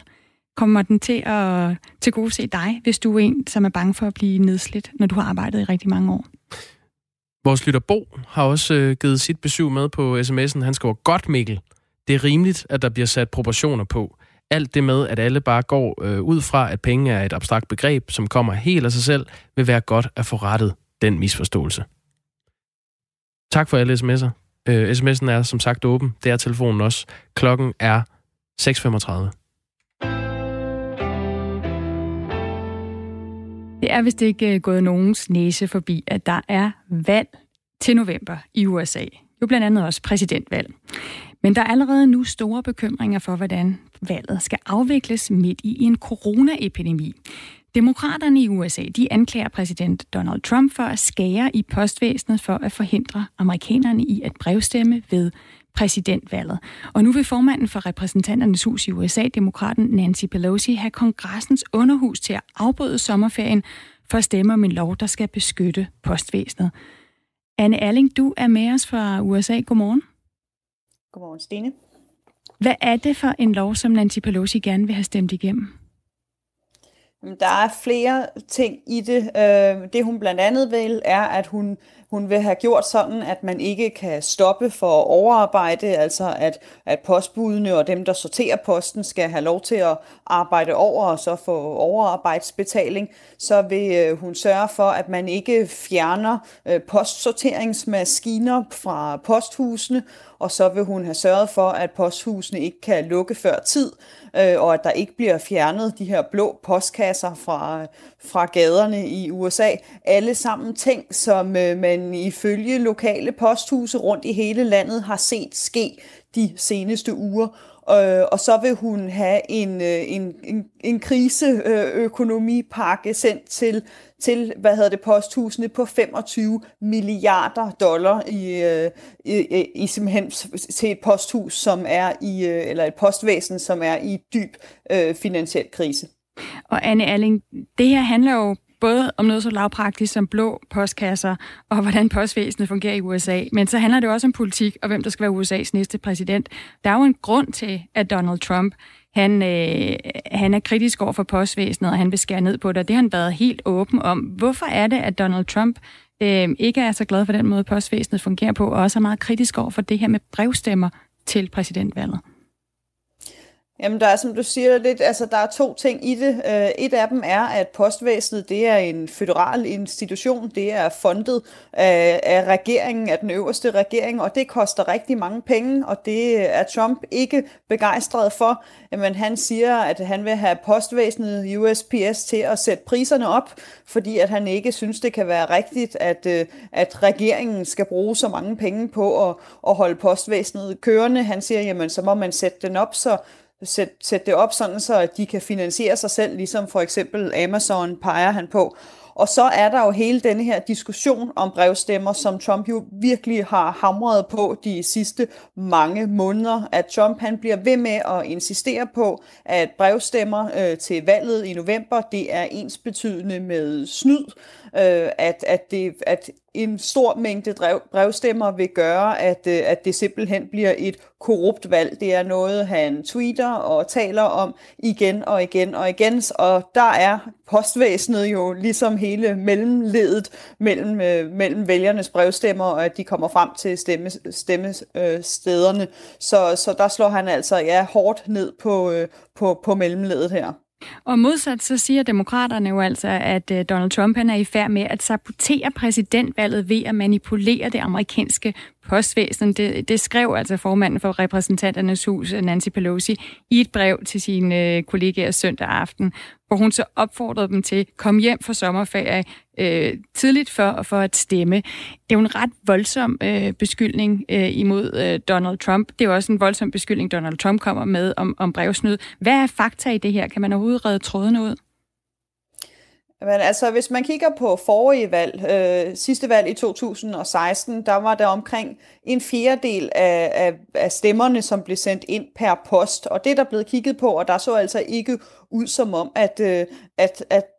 Kommer den til at tilgodese dig, hvis du er en, som er bange for at blive nedslidt, når du har arbejdet i rigtig mange år? Vores lytter Bo har også givet sit besøg med på sms'en. Han skriver, godt Mikkel, det er rimeligt, at der bliver sat proportioner på. Alt det med, at alle bare går ud fra, at penge er et abstrakt begreb, som kommer helt af sig selv, vil være godt at få rettet den misforståelse. Tak for alle sms'er. Sms'en er som sagt åben. Det er telefonen også. Klokken er 6:35. Det er vist ikke gået nogens næse forbi, at der er valg til november i USA. Jo blandt andet også præsidentvalg. Men der er allerede nu store bekymringer for, hvordan valget skal afvikles midt i en coronaepidemi. Demokraterne i USA, de anklager præsident Donald Trump for at skære i postvæsenet for at forhindre amerikanerne i at brevstemme ved præsidentvalget. Og nu vil formanden for repræsentanternes hus i USA, demokraten Nancy Pelosi, have kongressens underhus til at afbryde sommerferien for at stemme om en lov, der skal beskytte postvæsenet. Anne Alling, du er med os fra USA. Godmorgen. Godmorgen, Stine. Hvad er det for en lov, som Nancy Pelosi gerne vil have stemt igennem? Der er flere ting i det. Det hun blandt andet vil, er, at hun vil have gjort sådan, at man ikke kan stoppe for overarbejde, altså at postbudene og dem, der sorterer posten, skal have lov til at arbejde over og så få overarbejdsbetaling. Så vil hun sørge for, at man ikke fjerner postsorteringsmaskiner fra posthusene, og så vil hun have sørget for, at posthusene ikke kan lukke før tid, og at der ikke bliver fjernet de her blå postkasser fra gaderne i USA. Alle sammen ting, som man ifølge lokale posthuse rundt i hele landet har set ske de seneste uger. Og så vil hun have en kriseøkonomipakke sendt til posthusene på $25 milliarder i simpelthen til et posthus, som er i eller et postvæsen, som er i dyb finansiel krise. Og Anne Alling, det her handler jo både om noget så lavpraktisk som blå postkasser og hvordan postvæsenet fungerer i USA, men så handler det også om politik og hvem der skal være USA's næste præsident. Der er jo en grund til, at Donald Trump han er kritisk over for postvæsenet, og han vil skære ned på det, og det har han været helt åben om. Hvorfor er det, at Donald Trump ikke er så glad for den måde, postvæsenet fungerer på, og også er meget kritisk over for det her med brevstemmer til præsidentvalget? Jamen, der er, som du siger lidt, altså der er to ting i det. Et af dem er, at postvæsenet, det er en føderal institution, det er fundet af regeringen, af den øverste regering, og det koster rigtig mange penge, og det er Trump ikke begejstret for. Men han siger, at han vil have postvæsenet USPS til at sætte priserne op, fordi at han ikke synes, det kan være rigtigt, at regeringen skal bruge så mange penge på at holde postvæsenet kørende. Han siger, jamen så må man sætte den op, Sæt det op sådan, så at de kan finansiere sig selv, ligesom for eksempel Amazon peger han på. Og så er der jo hele denne her diskussion om brevstemmer, som Trump jo virkelig har hamret på de sidste mange måneder. At Trump han bliver ved med at insistere på, at brevstemmer til valget i november, det er ensbetydende med snyd. At en stor mængde brevstemmer vil gøre, at det simpelthen bliver et korrupt valg. Det er noget, han tweeter og taler om igen og igen og igen. Og der er postvæsenet jo ligesom hele mellemledet mellem vælgernes brevstemmer, og at de kommer frem til stemmestederne. Så der slår han altså hårdt ned på mellemledet her. Og modsat så siger demokraterne jo altså, at Donald Trump han er i færd med at sabotere præsidentvalget ved at manipulere det amerikanske postvæsenet. Det skrev altså formanden for Repræsentanternes Hus, Nancy Pelosi, i et brev til sine kollegaer søndag aften, hvor hun så opfordrede dem til at komme hjem for sommerferie tidligt for at stemme. Det er jo en ret voldsom beskyldning imod Donald Trump. Det er jo også en voldsom beskyldning, Donald Trump kommer med om brevsnyd. Hvad er fakta i det her? Kan man overhovedet redde trådene ud? Men altså, hvis man kigger på forrige valg, sidste valg i 2016, der var der omkring en fjerdedel af stemmerne, som blev sendt ind per post. Og det er der blevet kigget på, og der så altså ikke ud som om, at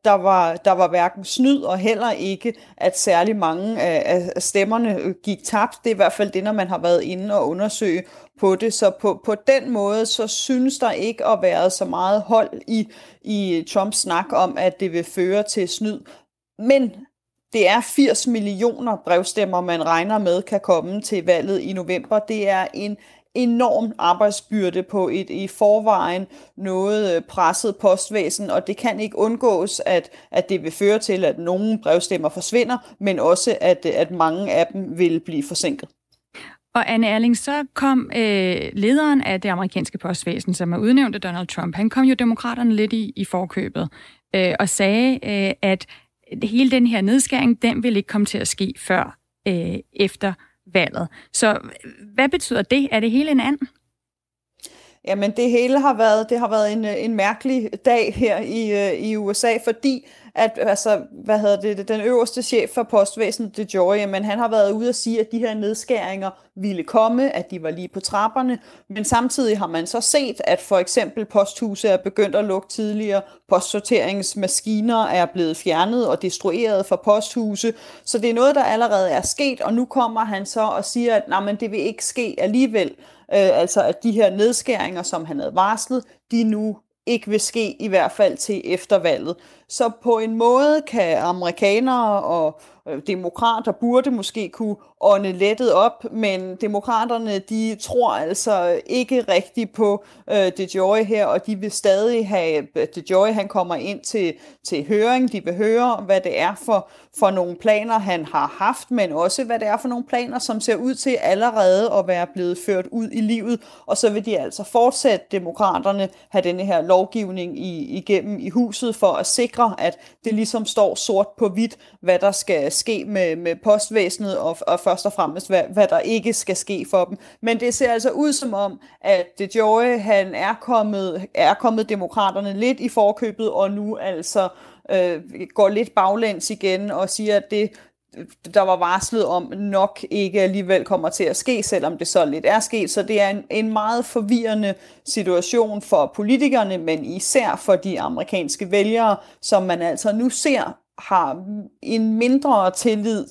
der var hverken snyd, og heller ikke, at særlig mange af stemmerne gik tabt. Det er i hvert fald det, når man har været inde og undersøge på det. Så på den måde, så synes der ikke at være så meget hold i Trumps snak om, at det vil føre til snyd. Men det er 80 millioner brevstemmer, man regner med, kan komme til valget i november. Det er en enorm arbejdsbyrde på et i forvejen noget presset postvæsen, og det kan ikke undgås, at det vil føre til, at nogle brevstemmer forsvinder, men også, at mange af dem vil blive forsinket. Og Anne Alling, så kom lederen af det amerikanske postvæsen, som er udnævnt af Donald Trump, han kom jo demokraterne lidt i forkøbet og sagde, at hele den her nedskæring, den vil ikke komme til at ske før efter valget. Så hvad betyder det? Er det hele en anden? Jamen det hele har været en mærkelig dag her i USA, fordi at altså den øverste chef for postvæsenet, DeJoy, men han har været ude at sige, at de her nedskæringer ville komme, at de var lige på trapperne, men samtidig har man så set, at for eksempel posthuse er begyndt at lukke tidligere, postsorteringsmaskiner er blevet fjernet og destrueret fra posthuse, så det er noget, der allerede er sket, og nu kommer han så og siger, at nej, men det vil ikke ske alligevel, altså at de her nedskæringer, som han havde varslet, de nu ikke vil ske, i hvert fald til eftervalget. Så på en måde kan amerikanere og demokrater burde måske kunne ånde lettet op, men demokraterne, de tror altså ikke rigtigt på DeJoy her, og de vil stadig have DeJoy, han kommer ind til høring, de vil høre, hvad det er for nogle planer, han har haft, men også hvad det er for nogle planer, som ser ud til allerede at være blevet ført ud i livet, og så vil de altså fortsætte, demokraterne, have denne her lovgivning igennem i huset for at sikre, at det ligesom står sort på hvidt, hvad der skal ske med postvæsenet, og først og fremmest, hvad der ikke skal ske for dem. Men det ser altså ud som om, at DeJoy, han er kommet demokraterne lidt i forkøbet, og nu altså går lidt baglæns igen og siger, at det, der var varslet om, nok ikke alligevel kommer til at ske, selvom det så lidt er sket. Så det er en meget forvirrende situation for politikerne, men især for de amerikanske vælgere, som man altså nu ser har en mindre tillid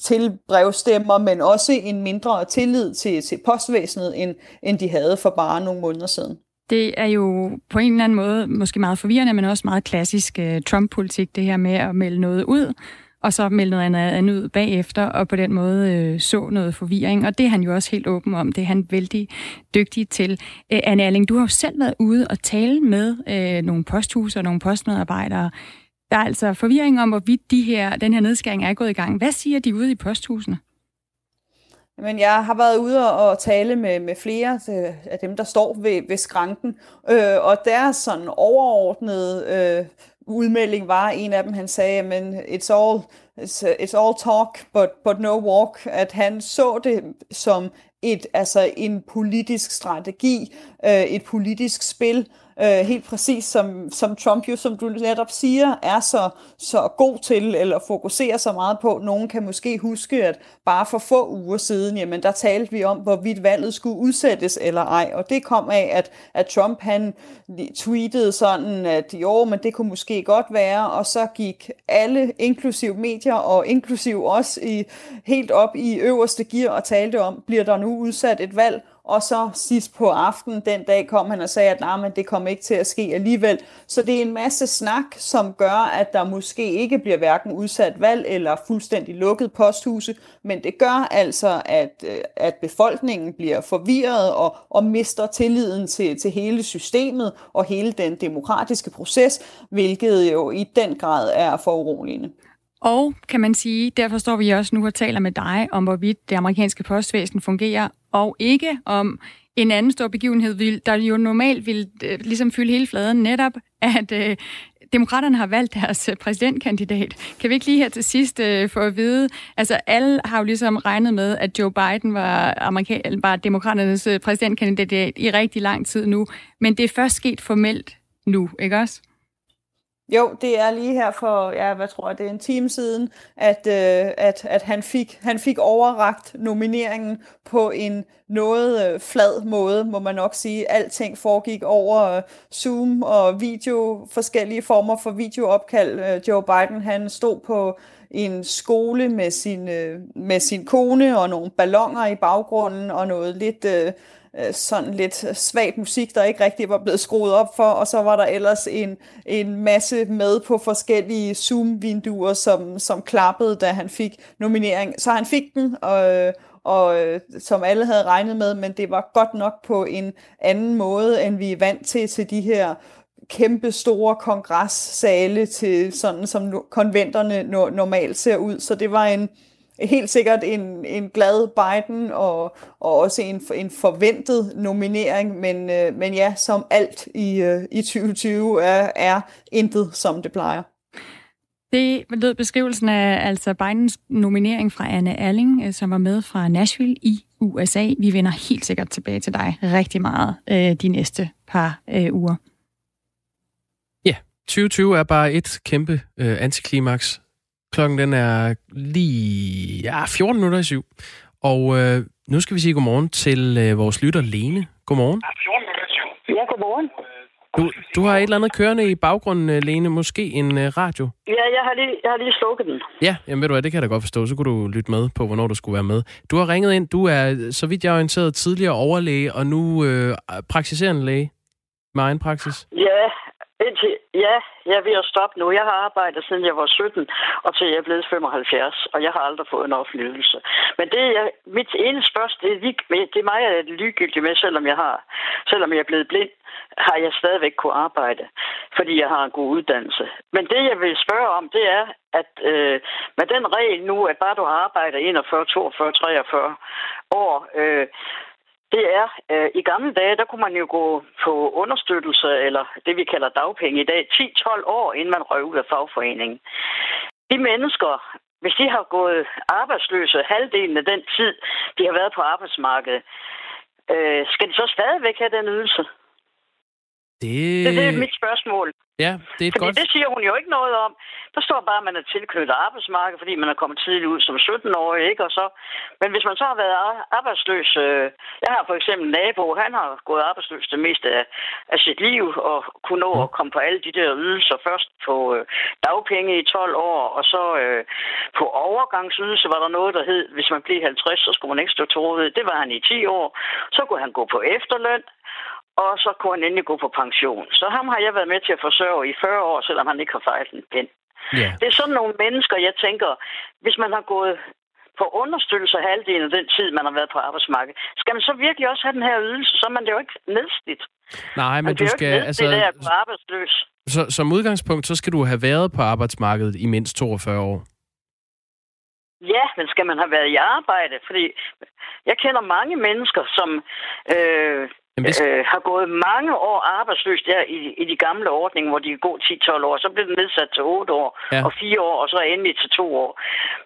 til brevstemmer, men også en mindre tillid til postvæsenet, end de havde for bare nogle måneder siden. Det er jo på en eller anden måde måske meget forvirrende, men også meget klassisk Trump-politik, det her med at melde noget ud, og så melde noget andet ud bagefter, og på den måde så noget forvirring. Og det er han jo også helt åben om. Det er han vældig dygtig til. Anne Alling, du har jo selv været ude og tale med nogle posthuse og nogle postmedarbejdere. Der er altså forvirring om, hvorvidt den her nedskæring er gået i gang. Hvad siger de ude i posthusene? Men jeg har været ude og tale med flere af dem, der står ved skranken, og deres sådan overordnede udmelding var, en af dem, han sagde, men it's all talk, but no walk, at han så det som en politisk strategi, et politisk spil, helt præcis som Trump jo, som du netop siger, er så god til, eller fokuserer så meget på. Nogen kan måske huske, at bare for få uger siden, jamen der talte vi om, hvorvidt valget skulle udsættes eller ej, og det kom af, at Trump, han tweetede sådan, at jo, men det kunne måske godt være, og så gik alle, inklusiv medier og inklusiv os, helt op i øverste gear og talte om, bliver der nu udsat et valg? Og så sidst på aftenen den dag kom han og sagde, at nej, men det kommer ikke til at ske alligevel. Så det er en masse snak, som gør, at der måske ikke bliver hverken udsat valg eller fuldstændig lukket posthuse, men det gør altså, at befolkningen bliver forvirret og mister tilliden til hele systemet og hele den demokratiske proces, hvilket jo i den grad er foruroligende. Og kan man sige, derfor står vi også nu og taler med dig om, hvorvidt det amerikanske postvæsen fungerer, og ikke om en anden stor begivenhed, der jo normalt ville ligesom fylde hele fladen, netop at Demokraterne har valgt deres præsidentkandidat. Kan vi ikke lige her til sidst få at vide, altså alle har jo ligesom regnet med, at Joe Biden var Demokraternes præsidentkandidat i rigtig lang tid nu, men det er først sket formelt nu, ikke også? Jo, det er lige her for, det er en time siden, at han fik overrakt nomineringen på en noget flad måde, må man nok sige. Alting foregik over Zoom og video, forskellige former for videoopkald. Joe Biden, han stod på en skole med sin kone og nogle balloner i baggrunden og noget lidt svag musik, der ikke rigtig var blevet skruet op for, og så var der ellers en masse med på forskellige Zoom-vinduer, som klappede, da han fik nominering. Så han fik den, og som alle havde regnet med, men det var godt nok på en anden måde, end vi er vant til de her kæmpe store kongressale, til sådan som konventerne normalt ser ud. Så det var helt sikkert en glad Biden og også en forventet nominering, men ja, som alt i 2020 er intet, som det plejer. Det lød beskrivelsen af altså Bidens nominering fra Anne Alling, som var med fra Nashville i USA. Vi vender helt sikkert tilbage til dig rigtig meget de næste par uger. Ja, 2020 er bare et kæmpe antiklimaks. Klokken den er lige 7:14, og nu skal vi sige godmorgen til vores lytter Lene. Godmorgen. 7:14. Ja, godmorgen. Du har et eller andet kørende i baggrunden, Lene, måske en radio? Ja, jeg har lige slukket den. Ja, jamen ved du hvad, det kan jeg da godt forstå, så kunne du lytte med på, hvornår du skulle være med. Du har ringet ind, du er, så vidt jeg er orienteret, tidligere overlæge, og nu praktiserende læge med egen praksis. Ja. Ja, jeg er ved at stoppe nu. Jeg har arbejdet siden jeg var 17, og til jeg er blevet 75, og jeg har aldrig fået en offentlig ydelse. Men mit ene spørgsmål, det er mig, jeg er ligegyldig med, selvom jeg er blevet blind, har jeg stadigvæk kunne arbejde, fordi jeg har en god uddannelse. Men det, jeg vil spørge om, det er, at med den regel nu, at bare du har arbejdet 41, 42, 43 år... Det er, i gamle dage, der kunne man jo gå på understøttelse, eller det vi kalder dagpenge i dag, 10-12 år, inden man røg ud af fagforeningen. De mennesker, hvis de har gået arbejdsløse halvdelen af den tid, de har været på arbejdsmarkedet, skal de så stadigvæk have den ydelse? Det er mit spørgsmål. Ja, det er et godt... det siger hun jo ikke noget om. Der står bare, at man er tilknyttet arbejdsmarkedet, fordi man er kommet tidligt ud som 17-årig, ikke? Og så... Men hvis man så har været arbejdsløs... Jeg har for eksempel en nabo, han har gået arbejdsløs det meste af sit liv, og kunne nå at komme på alle de der ydelser. Først på dagpenge i 12 år, og så på overgangsydelse var der noget, der hed, hvis man blev 50, så skulle man ikke stå til rådighed. Det var han i 10 år. Så kunne han gå på efterløn, og så kunne han endelig gå på pension. Så ham har jeg været med til at forsørge i 40 år, selvom han ikke har fejlet en pind. Yeah. Det er sådan nogle mennesker, jeg tænker, hvis man har gået på understøttelse halvdelen af den tid, man har været på arbejdsmarkedet, skal man så virkelig også have den her ydelse, så er man det jo ikke nedslidt. Nej, men du skal... altså, det er på arbejdsløs. Så som udgangspunkt, så skal du have været på arbejdsmarkedet i mindst 42 år? Ja, men skal man have været i arbejde? Fordi jeg kender mange mennesker, som... har gået mange år arbejdsløs der i de gamle ordninger, hvor de kan gå 10-12 år. Så blev det nedsat til 8 år, ja. Og 4 år, og så endelig til 2 år.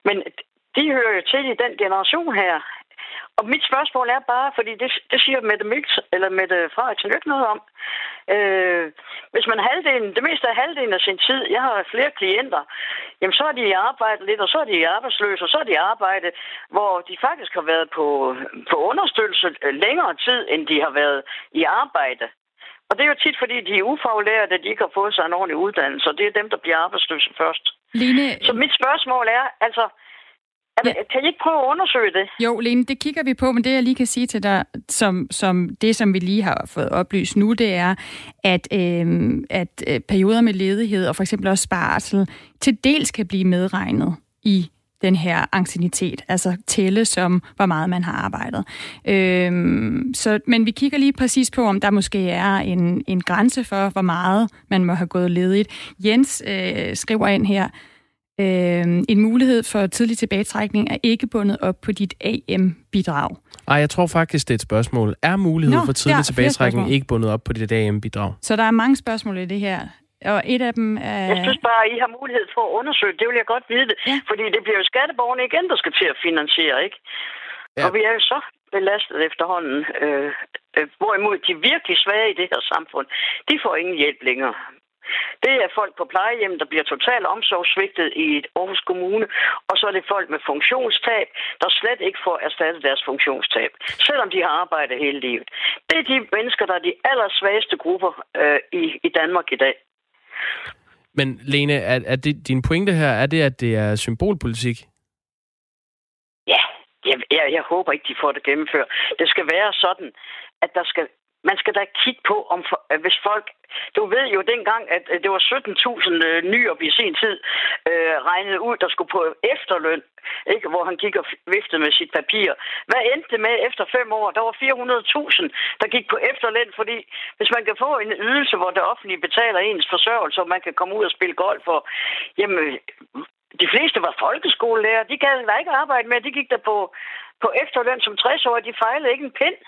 Men de hører jo til i den generation her. Og mit spørgsmål er bare, fordi det siger Mette Frederiksen ikke noget om. Hvis man det meste af halvdelen af sin tid, jeg har flere klienter, jamen så er de i arbejde lidt, og så er de arbejdsløse, og så er de i arbejde, hvor de faktisk har været på understøttelse længere tid, end de har været i arbejde. Og det er jo tit, fordi de er ufaglærte, at de ikke har fået sig en ordentlig uddannelse, og det er dem, der bliver arbejdsløse først. Lene... Så mit spørgsmål er, altså... Ja. Kan I ikke prøve at undersøge det? Jo, Lene, det kigger vi på, men det jeg lige kan sige til dig, som vi lige har fået oplyst nu, det er, at perioder med ledighed og for eksempel også barsel til dels kan blive medregnet i den her anciennitet, altså tælle som, hvor meget man har arbejdet. Men vi kigger lige præcis på, om der måske er en grænse for, hvor meget man må have gået ledigt. Jens skriver ind her, en mulighed for tidlig tilbagetrækning er ikke bundet op på dit AM-bidrag. Ej, jeg tror faktisk, det er et spørgsmål. Er mulighed for tidlig tilbagetrækning ikke bundet op på dit AM-bidrag? Så der er mange spørgsmål i det her. Og et af dem er... Jeg synes bare, at I har mulighed for at undersøge. Det vil jeg godt vide. Ja. Fordi det bliver jo skatteborgerne igen, der skal til at finansiere, ikke? Ja. Og vi er jo så belastet efterhånden. Hvorimod de virkelig svage i det her samfund, de får ingen hjælp længere. Det er folk på plejehjem, der bliver totalt omsorgssvigtet i et Aarhus Kommune, og så er det folk med funktionstab, der slet ikke får erstattet deres funktionstab, selvom de har arbejdet hele livet. Det er de mennesker, der er de allersvageste grupper i Danmark i dag. Men Lene, er det, din pointe her, er det, at det er symbolpolitik? Ja, jeg håber ikke, de får det gennemført. Det skal være sådan, at man skal da kigge på, om hvis folk... Du ved jo dengang, at det var 17.000 nyer i sin tid regnet ud, der skulle på efterløn, ikke? Hvor han gik og viftede med sit papir. Hvad endte det med efter 5 år? Der var 400.000, der gik på efterløn, fordi hvis man kan få en ydelse, hvor det offentlige betaler ens forsørgelse, og man kan komme ud og spille golf, og jamen, de fleste var folkeskolelærer. De gad da ikke arbejde med, de gik der på efterløn som 60-årige. De fejlede ikke en pind.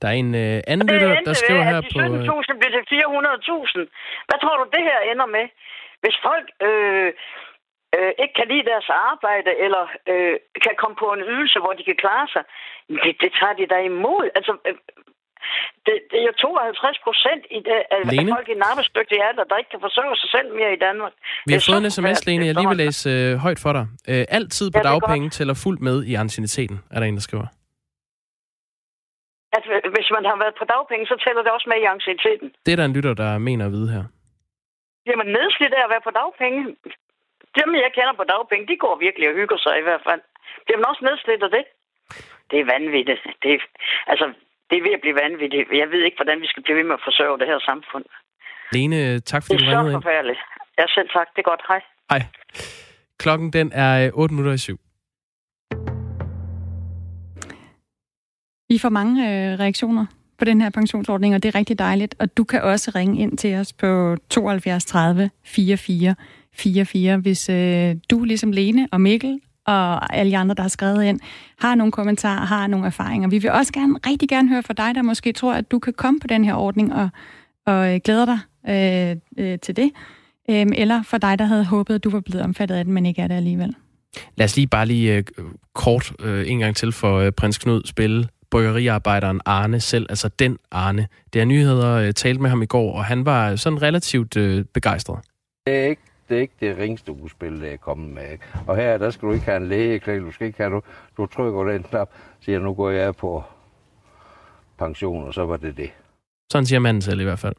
Der er en anden lytter, der skriver her på... Det endte ved, at de 17.000 bliver til 400.000. Hvad tror du, det her ender med? Hvis folk ikke kan lide deres arbejde, eller kan komme på en ydelse, hvor de kan klare sig, det tager de da imod. Altså, det er jo 52% af folk i en arbejdsdygtig alder, der ikke kan forsørge sig selv mere i Danmark. Vi har fået en sms, Lene. Jeg lige vil læse højt for dig. Altid på dagpenge tæller fuldt med i ancienniteten, er der en, der skriver. At hvis man har været på dagpenge, så tæller det også med i ancienniteten. Det er der en lytter, der mener at vide her. Jamen nedslidt af at være på dagpenge. Dem, jeg kender på dagpenge, de går virkelig og hygger sig i hvert fald. Bliver man også nedslidt af det? Det er vanvittigt. Det er ved at blive vanvittigt. Jeg ved ikke, hvordan vi skal blive ved med at forsørge det her samfund. Lene, tak fordi du ringede. Det er så forfærdeligt. Ja, selv tak. Det er godt. Hej. Hej. Klokken den er 6:08. I får mange reaktioner på den her pensionsordning, og det er rigtig dejligt. Og du kan også ringe ind til os på 72 30 44 44, hvis du, ligesom Lene og Mikkel og alle de andre, der har skrevet ind, har nogle kommentarer, har nogle erfaringer. Vi vil også rigtig gerne høre fra dig, der måske tror, at du kan komme på den her ordning og glæder dig til det. Eller for dig, der havde håbet, at du var blevet omfattet af den, men ikke er det alligevel. Lad os lige kort en gang til for Prins Knud spille bryggeriarbejderen Arne selv, altså den Arne. Det er nyheder, talte med ham i går, og han var sådan relativt begejstret. Det er ikke det ringste udspil, der er kommet med. Og her, der skal du ikke have en lægeklæg, du skal ikke have, du trykker den knap, siger, nu går jeg på pension, og så var det det. Sådan siger manden selv i hvert fald.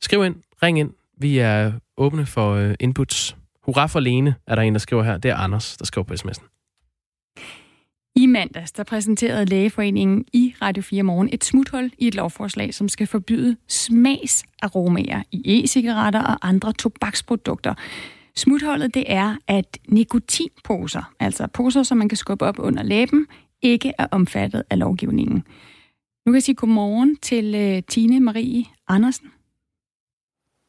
Skriv ind, ring ind, vi er åbne for inputs. Hurra for Lene, er der en, der skriver her. Det er Anders, der skriver på sms'en. I mandags, der præsenterede Lægeforeningen i Radio 4 Morgen et smuthul i et lovforslag, som skal forbyde smagsaromaer i e-cigaretter og andre tobaksprodukter. Smuthullet, det er, at nikotinposer, altså poser, som man kan skubbe op under læben, ikke er omfattet af lovgivningen. Nu kan jeg sige godmorgen til Tine Marie Andersen.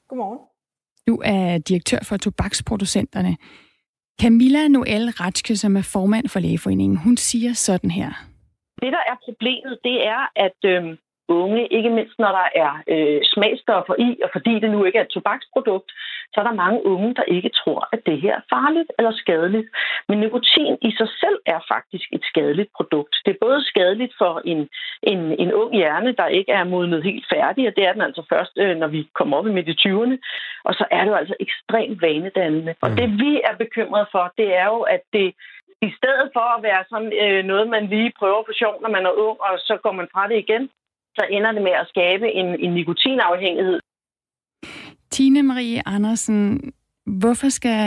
Godmorgen. Du er direktør for Tobaksproducenterne. Camilla Noelle Rachtzke, som er formand for Lægeforeningen, hun siger sådan her. Det, der er problemet, det er, at unge, ikke mindst når der er smagstoffer i, og fordi det nu ikke er et tobaksprodukt, så er der mange unge, der ikke tror, at det her er farligt eller skadeligt. Men nikotin i sig selv er faktisk et skadeligt produkt. Det er både skadeligt for en ung hjerne, der ikke er modnet helt færdig, og det er den altså først, når vi kommer op i midt i 20'erne, og så er det jo altså ekstremt vanedannende. Og det, vi er bekymrede for, det er jo, at det i stedet for at være sådan noget, man lige prøver for sjov, når man er ung, og så går man fra det igen, så ender det med at skabe en nikotinafhængighed. Tine Marie Andersen, hvorfor skal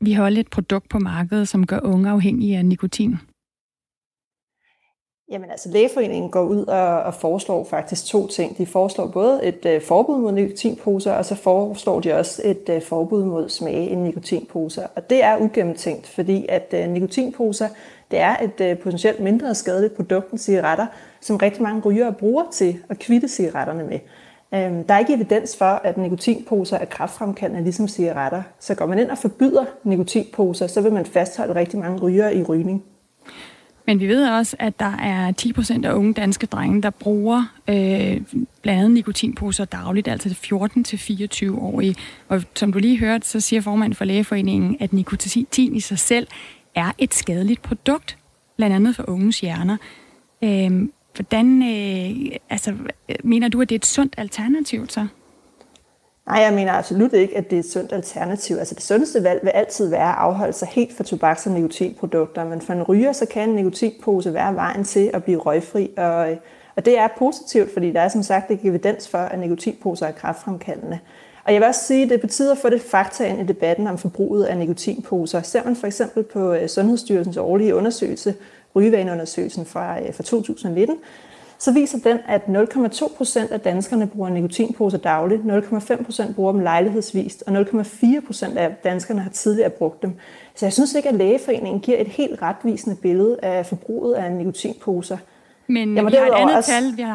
vi holde et produkt på markedet, som gør unge afhængige af nikotin? Jamen altså, Lægeforeningen går ud og foreslår faktisk 2 ting. De foreslår både et forbud mod nikotinposer, og så foreslår de også et forbud mod smage i nikotinposer. Og det er ugennemtænkt, fordi at nikotinposer, det er et potentielt mindre skadeligt produkt end cigaretter, som rigtig mange rygere bruger til at kvitte cigaretterne med. Der er ikke evidens for, at nikotinposer er kræftfremkaldende, ligesom cigaretter. Så går man ind og forbyder nikotinposer, så vil man fastholde rigtig mange rygere i rygning. Men vi ved også, at der er 10% af unge danske drenge, der bruger blandt andet nikotinposer dagligt, altså 14-24-årige. Og som du lige hørte, så siger formanden for Lægeforeningen, at nikotin i sig selv er et skadeligt produkt, blandt andet for unges hjerner. Hvordan mener du, at det er et sundt alternativ så? Nej, jeg mener absolut ikke, at det er et sundt alternativ. Altså det sundeste valg vil altid være at afholde sig helt fra tobaks- og nikotinprodukter. Men for en ryger, så kan en nikotinpose være vejen til at blive røgfri. Og det er positivt, fordi der er som sagt ikke evidens for, at nikotinposer er kræftfremkaldende. Og jeg vil også sige, at det betyder at få det fakta ind i debatten om forbruget af nikotinposer. Ser man for eksempel på Sundhedsstyrelsens årlige undersøgelse, rygevaneundersøgelsen fra 2019, så viser den, at 0,2% af danskerne bruger nikotinposer dagligt, 0,5% bruger dem lejlighedsvist, og 0,4% af danskerne har tidligere brugt dem. Så jeg synes ikke, at Lægeforeningen giver et helt retvisende billede af forbruget af nikotinposer. Men vi har,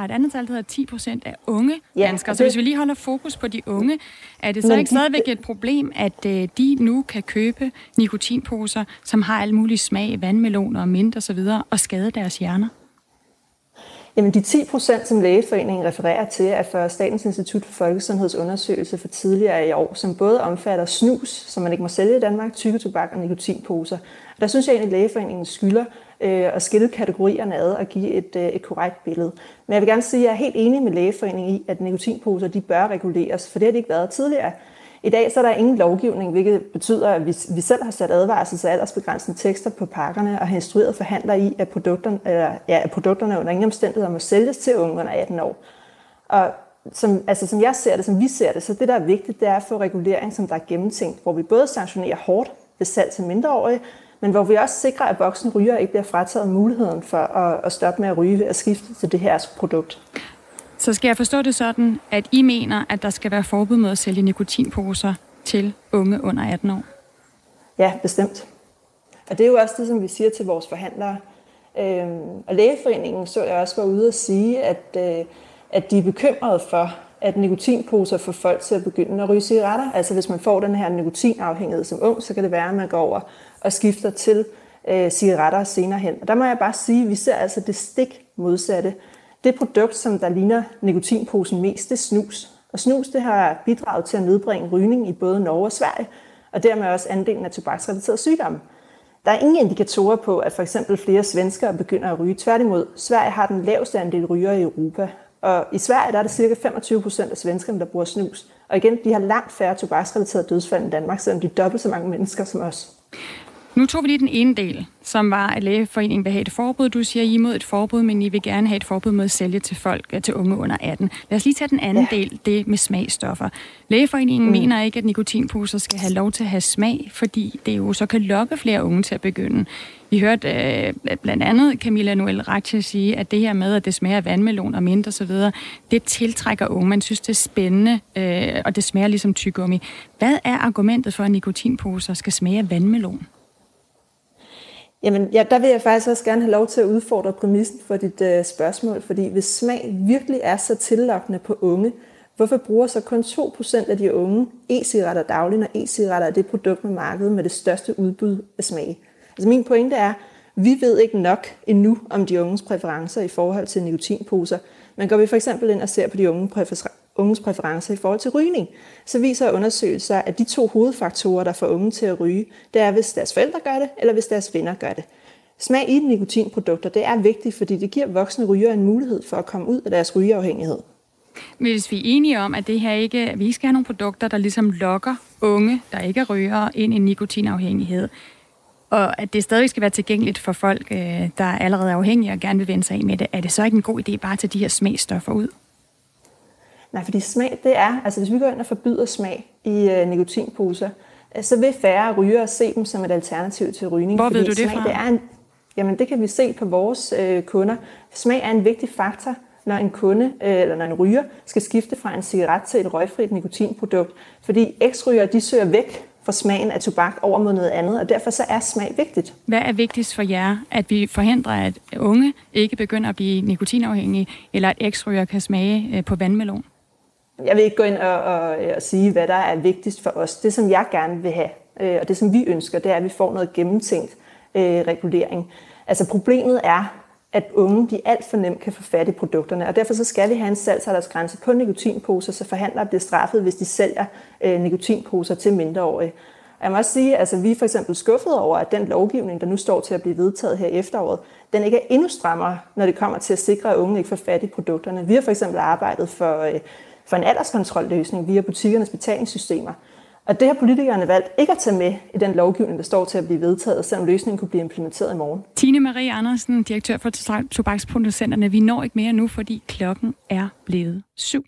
et andet tal, der hedder 10% af unge danskere. Så hvis vi lige holder fokus på de unge, er det så ikke stadigvæk et problem, at de nu kan købe nikotinposer, som har alle mulige smag, vandmeloner og mint osv., og skade deres hjerner? Jamen de 10%, som Lægeforeningen refererer til, er fra Statens Institut for Folkesundhedsundersøgelse for tidligere i år, som både omfatter snus, som man ikke må sælge i Danmark, tykketobak og nikotinposer. Og der synes jeg egentlig, at Lægeforeningen skylder at skille kategorierne ad og give et korrekt billede. Men jeg vil gerne sige, at jeg er helt enig med Lægeforeningen i, at nikotinposer de bør reguleres, for det har de ikke været tidligere. I dag så er der ingen lovgivning, hvilket betyder, at vi selv har sat advarsels- og aldersbegrænsende tekster på pakkerne og har instrueret forhandlere i, at produkterne under ingen omstændigheder må sælges til unge under 18 år. Og som vi ser det, så det, der er vigtigt, det er at få regulering, som der er gennemtænkt, hvor vi både sanktionerer hårdt ved salg til mindreårige, men hvor vi også sikrer, at voksne rygere ikke bliver frataget muligheden for at stoppe med at ryge ved at skifte til det her produkt. Så skal jeg forstå det sådan, at I mener, at der skal være forbud mod at sælge nikotinposer til unge under 18 år? Ja, bestemt. Og det er jo også det, som vi siger til vores forhandlere. Og Lægeforeningen så jeg også var ude at sige, at de er bekymrede for, at nikotinposer får folk til at begynde at ryge cigaretter. Altså hvis man får den her nikotinafhængighed som ung, så kan det være, at man går over og skifter til cigaretter senere hen. Og der må jeg bare sige, at vi ser altså det stik modsatte. Det produkt, som der ligner nikotinposen mest, det er snus. Og snus det har bidraget til at nedbringe rygning i både Norge og Sverige, og dermed også andelen af tobaksrelaterede sygdomme. Der er ingen indikatorer på, at for eksempel flere svenskere begynder at ryge. Tværtimod, Sverige har den laveste andel rygere i Europa. Og i Sverige der er det ca. 25% af svenskerne, der bruger snus. Og igen, de har langt færre tobaksrelaterede dødsfald end Danmark, selvom de er dobbelt så mange mennesker som os. Nu tog vi lige den ene del, som var, at Lægeforeningen vil have et forbud. Du siger, I er imod et forbud, men I vil gerne have et forbud mod at sælge til folk, til unge under 18. Lad os lige tage den anden del, det med smagsstoffer. Lægeforeningen mener ikke, at nikotinposer skal have lov til at have smag, fordi det jo så kan lokke flere unge til at begynde. Vi hørte blandt andet Camilla Noelle Rachtzke sige, at det her med, at det smager af vandmelon og mint og så videre, det tiltrækker unge. Man synes, det er spændende, og det smager ligesom tyggegummi. Hvad er argumentet for, at nikotinposer skal smage af vandmelon? Jamen, der vil jeg faktisk også gerne have lov til at udfordre præmissen for dit spørgsmål, fordi hvis smag virkelig er så tillokkende på unge, hvorfor bruger så kun 2% af de unge e-cigaretter dagligt, når e-cigaretter er det produkt med markedet med det største udbud af smag? Altså min pointe er, vi ved ikke nok endnu om de unges præferencer i forhold til nikotinposer, men går vi for eksempel ind og ser på de unges præferencer i forhold til rygning, så viser undersøgelser, at de to hovedfaktorer, der får unge til at ryge, det er, hvis deres forældre gør det, eller hvis deres venner gør det. Smag i nikotinprodukter, det er vigtigt, fordi det giver voksne rygere en mulighed for at komme ud af deres rygeafhængighed. Men hvis vi er enige om, at det her ikke, vi skal have nogle produkter, der ligesom lokker unge, der ikke er rygere, ind i nikotinafhængighed, og at det stadig skal være tilgængeligt for folk, der allerede er afhængige og gerne vil vende sig af med det, er det så ikke en god idé bare at tage de her smagsstoffer ud? Nej, fordi smag, det er, altså hvis vi går ind og forbyder smag i nikotinposer, så vil færre rygere se dem som et alternativ til rygning. Hvor ved du det fra? Jamen det kan vi se på vores kunder. Smag er en vigtig faktor, når en kunde eller når en ryger skal skifte fra en cigaret til et røgfrit nikotinprodukt, fordi eksrygere, de søger væk fra smagen af tobak over mod noget andet, og derfor så er smag vigtigt. Hvad er vigtigst for jer? At vi forhindrer, at unge ikke begynder at blive nikotinafhængige, eller at eksrygere kan smage på vandmelon? Jeg vil ikke gå ind og sige, hvad der er vigtigst for os. Det, som jeg gerne vil have, og det, som vi ønsker, det er, at vi får noget gennemtænkt regulering. Altså problemet er, at unge de alt for nemt kan få fat i produkterne, og derfor så skal vi have en salgsaldersgrænse på nikotinposer, så forhandlere bliver straffet, hvis de sælger nikotinposer til mindreårige. Jeg må også sige, at vi er for eksempel skuffet over, at den lovgivning, der nu står til at blive vedtaget her i efteråret, den ikke er endnu strammere, når det kommer til at sikre, at unge ikke får fat i produkterne. Vi har for eksempel arbejdet for en alderskontrolløsning via butikkernes betalingssystemer. Og det har politikerne valgt ikke at tage med i den lovgivning, der står til at blive vedtaget, selvom løsningen kunne blive implementeret i morgen. Tine Marie Andersen, direktør for Tobaksproducenterne. Vi når ikke mere nu, fordi klokken er blevet 7.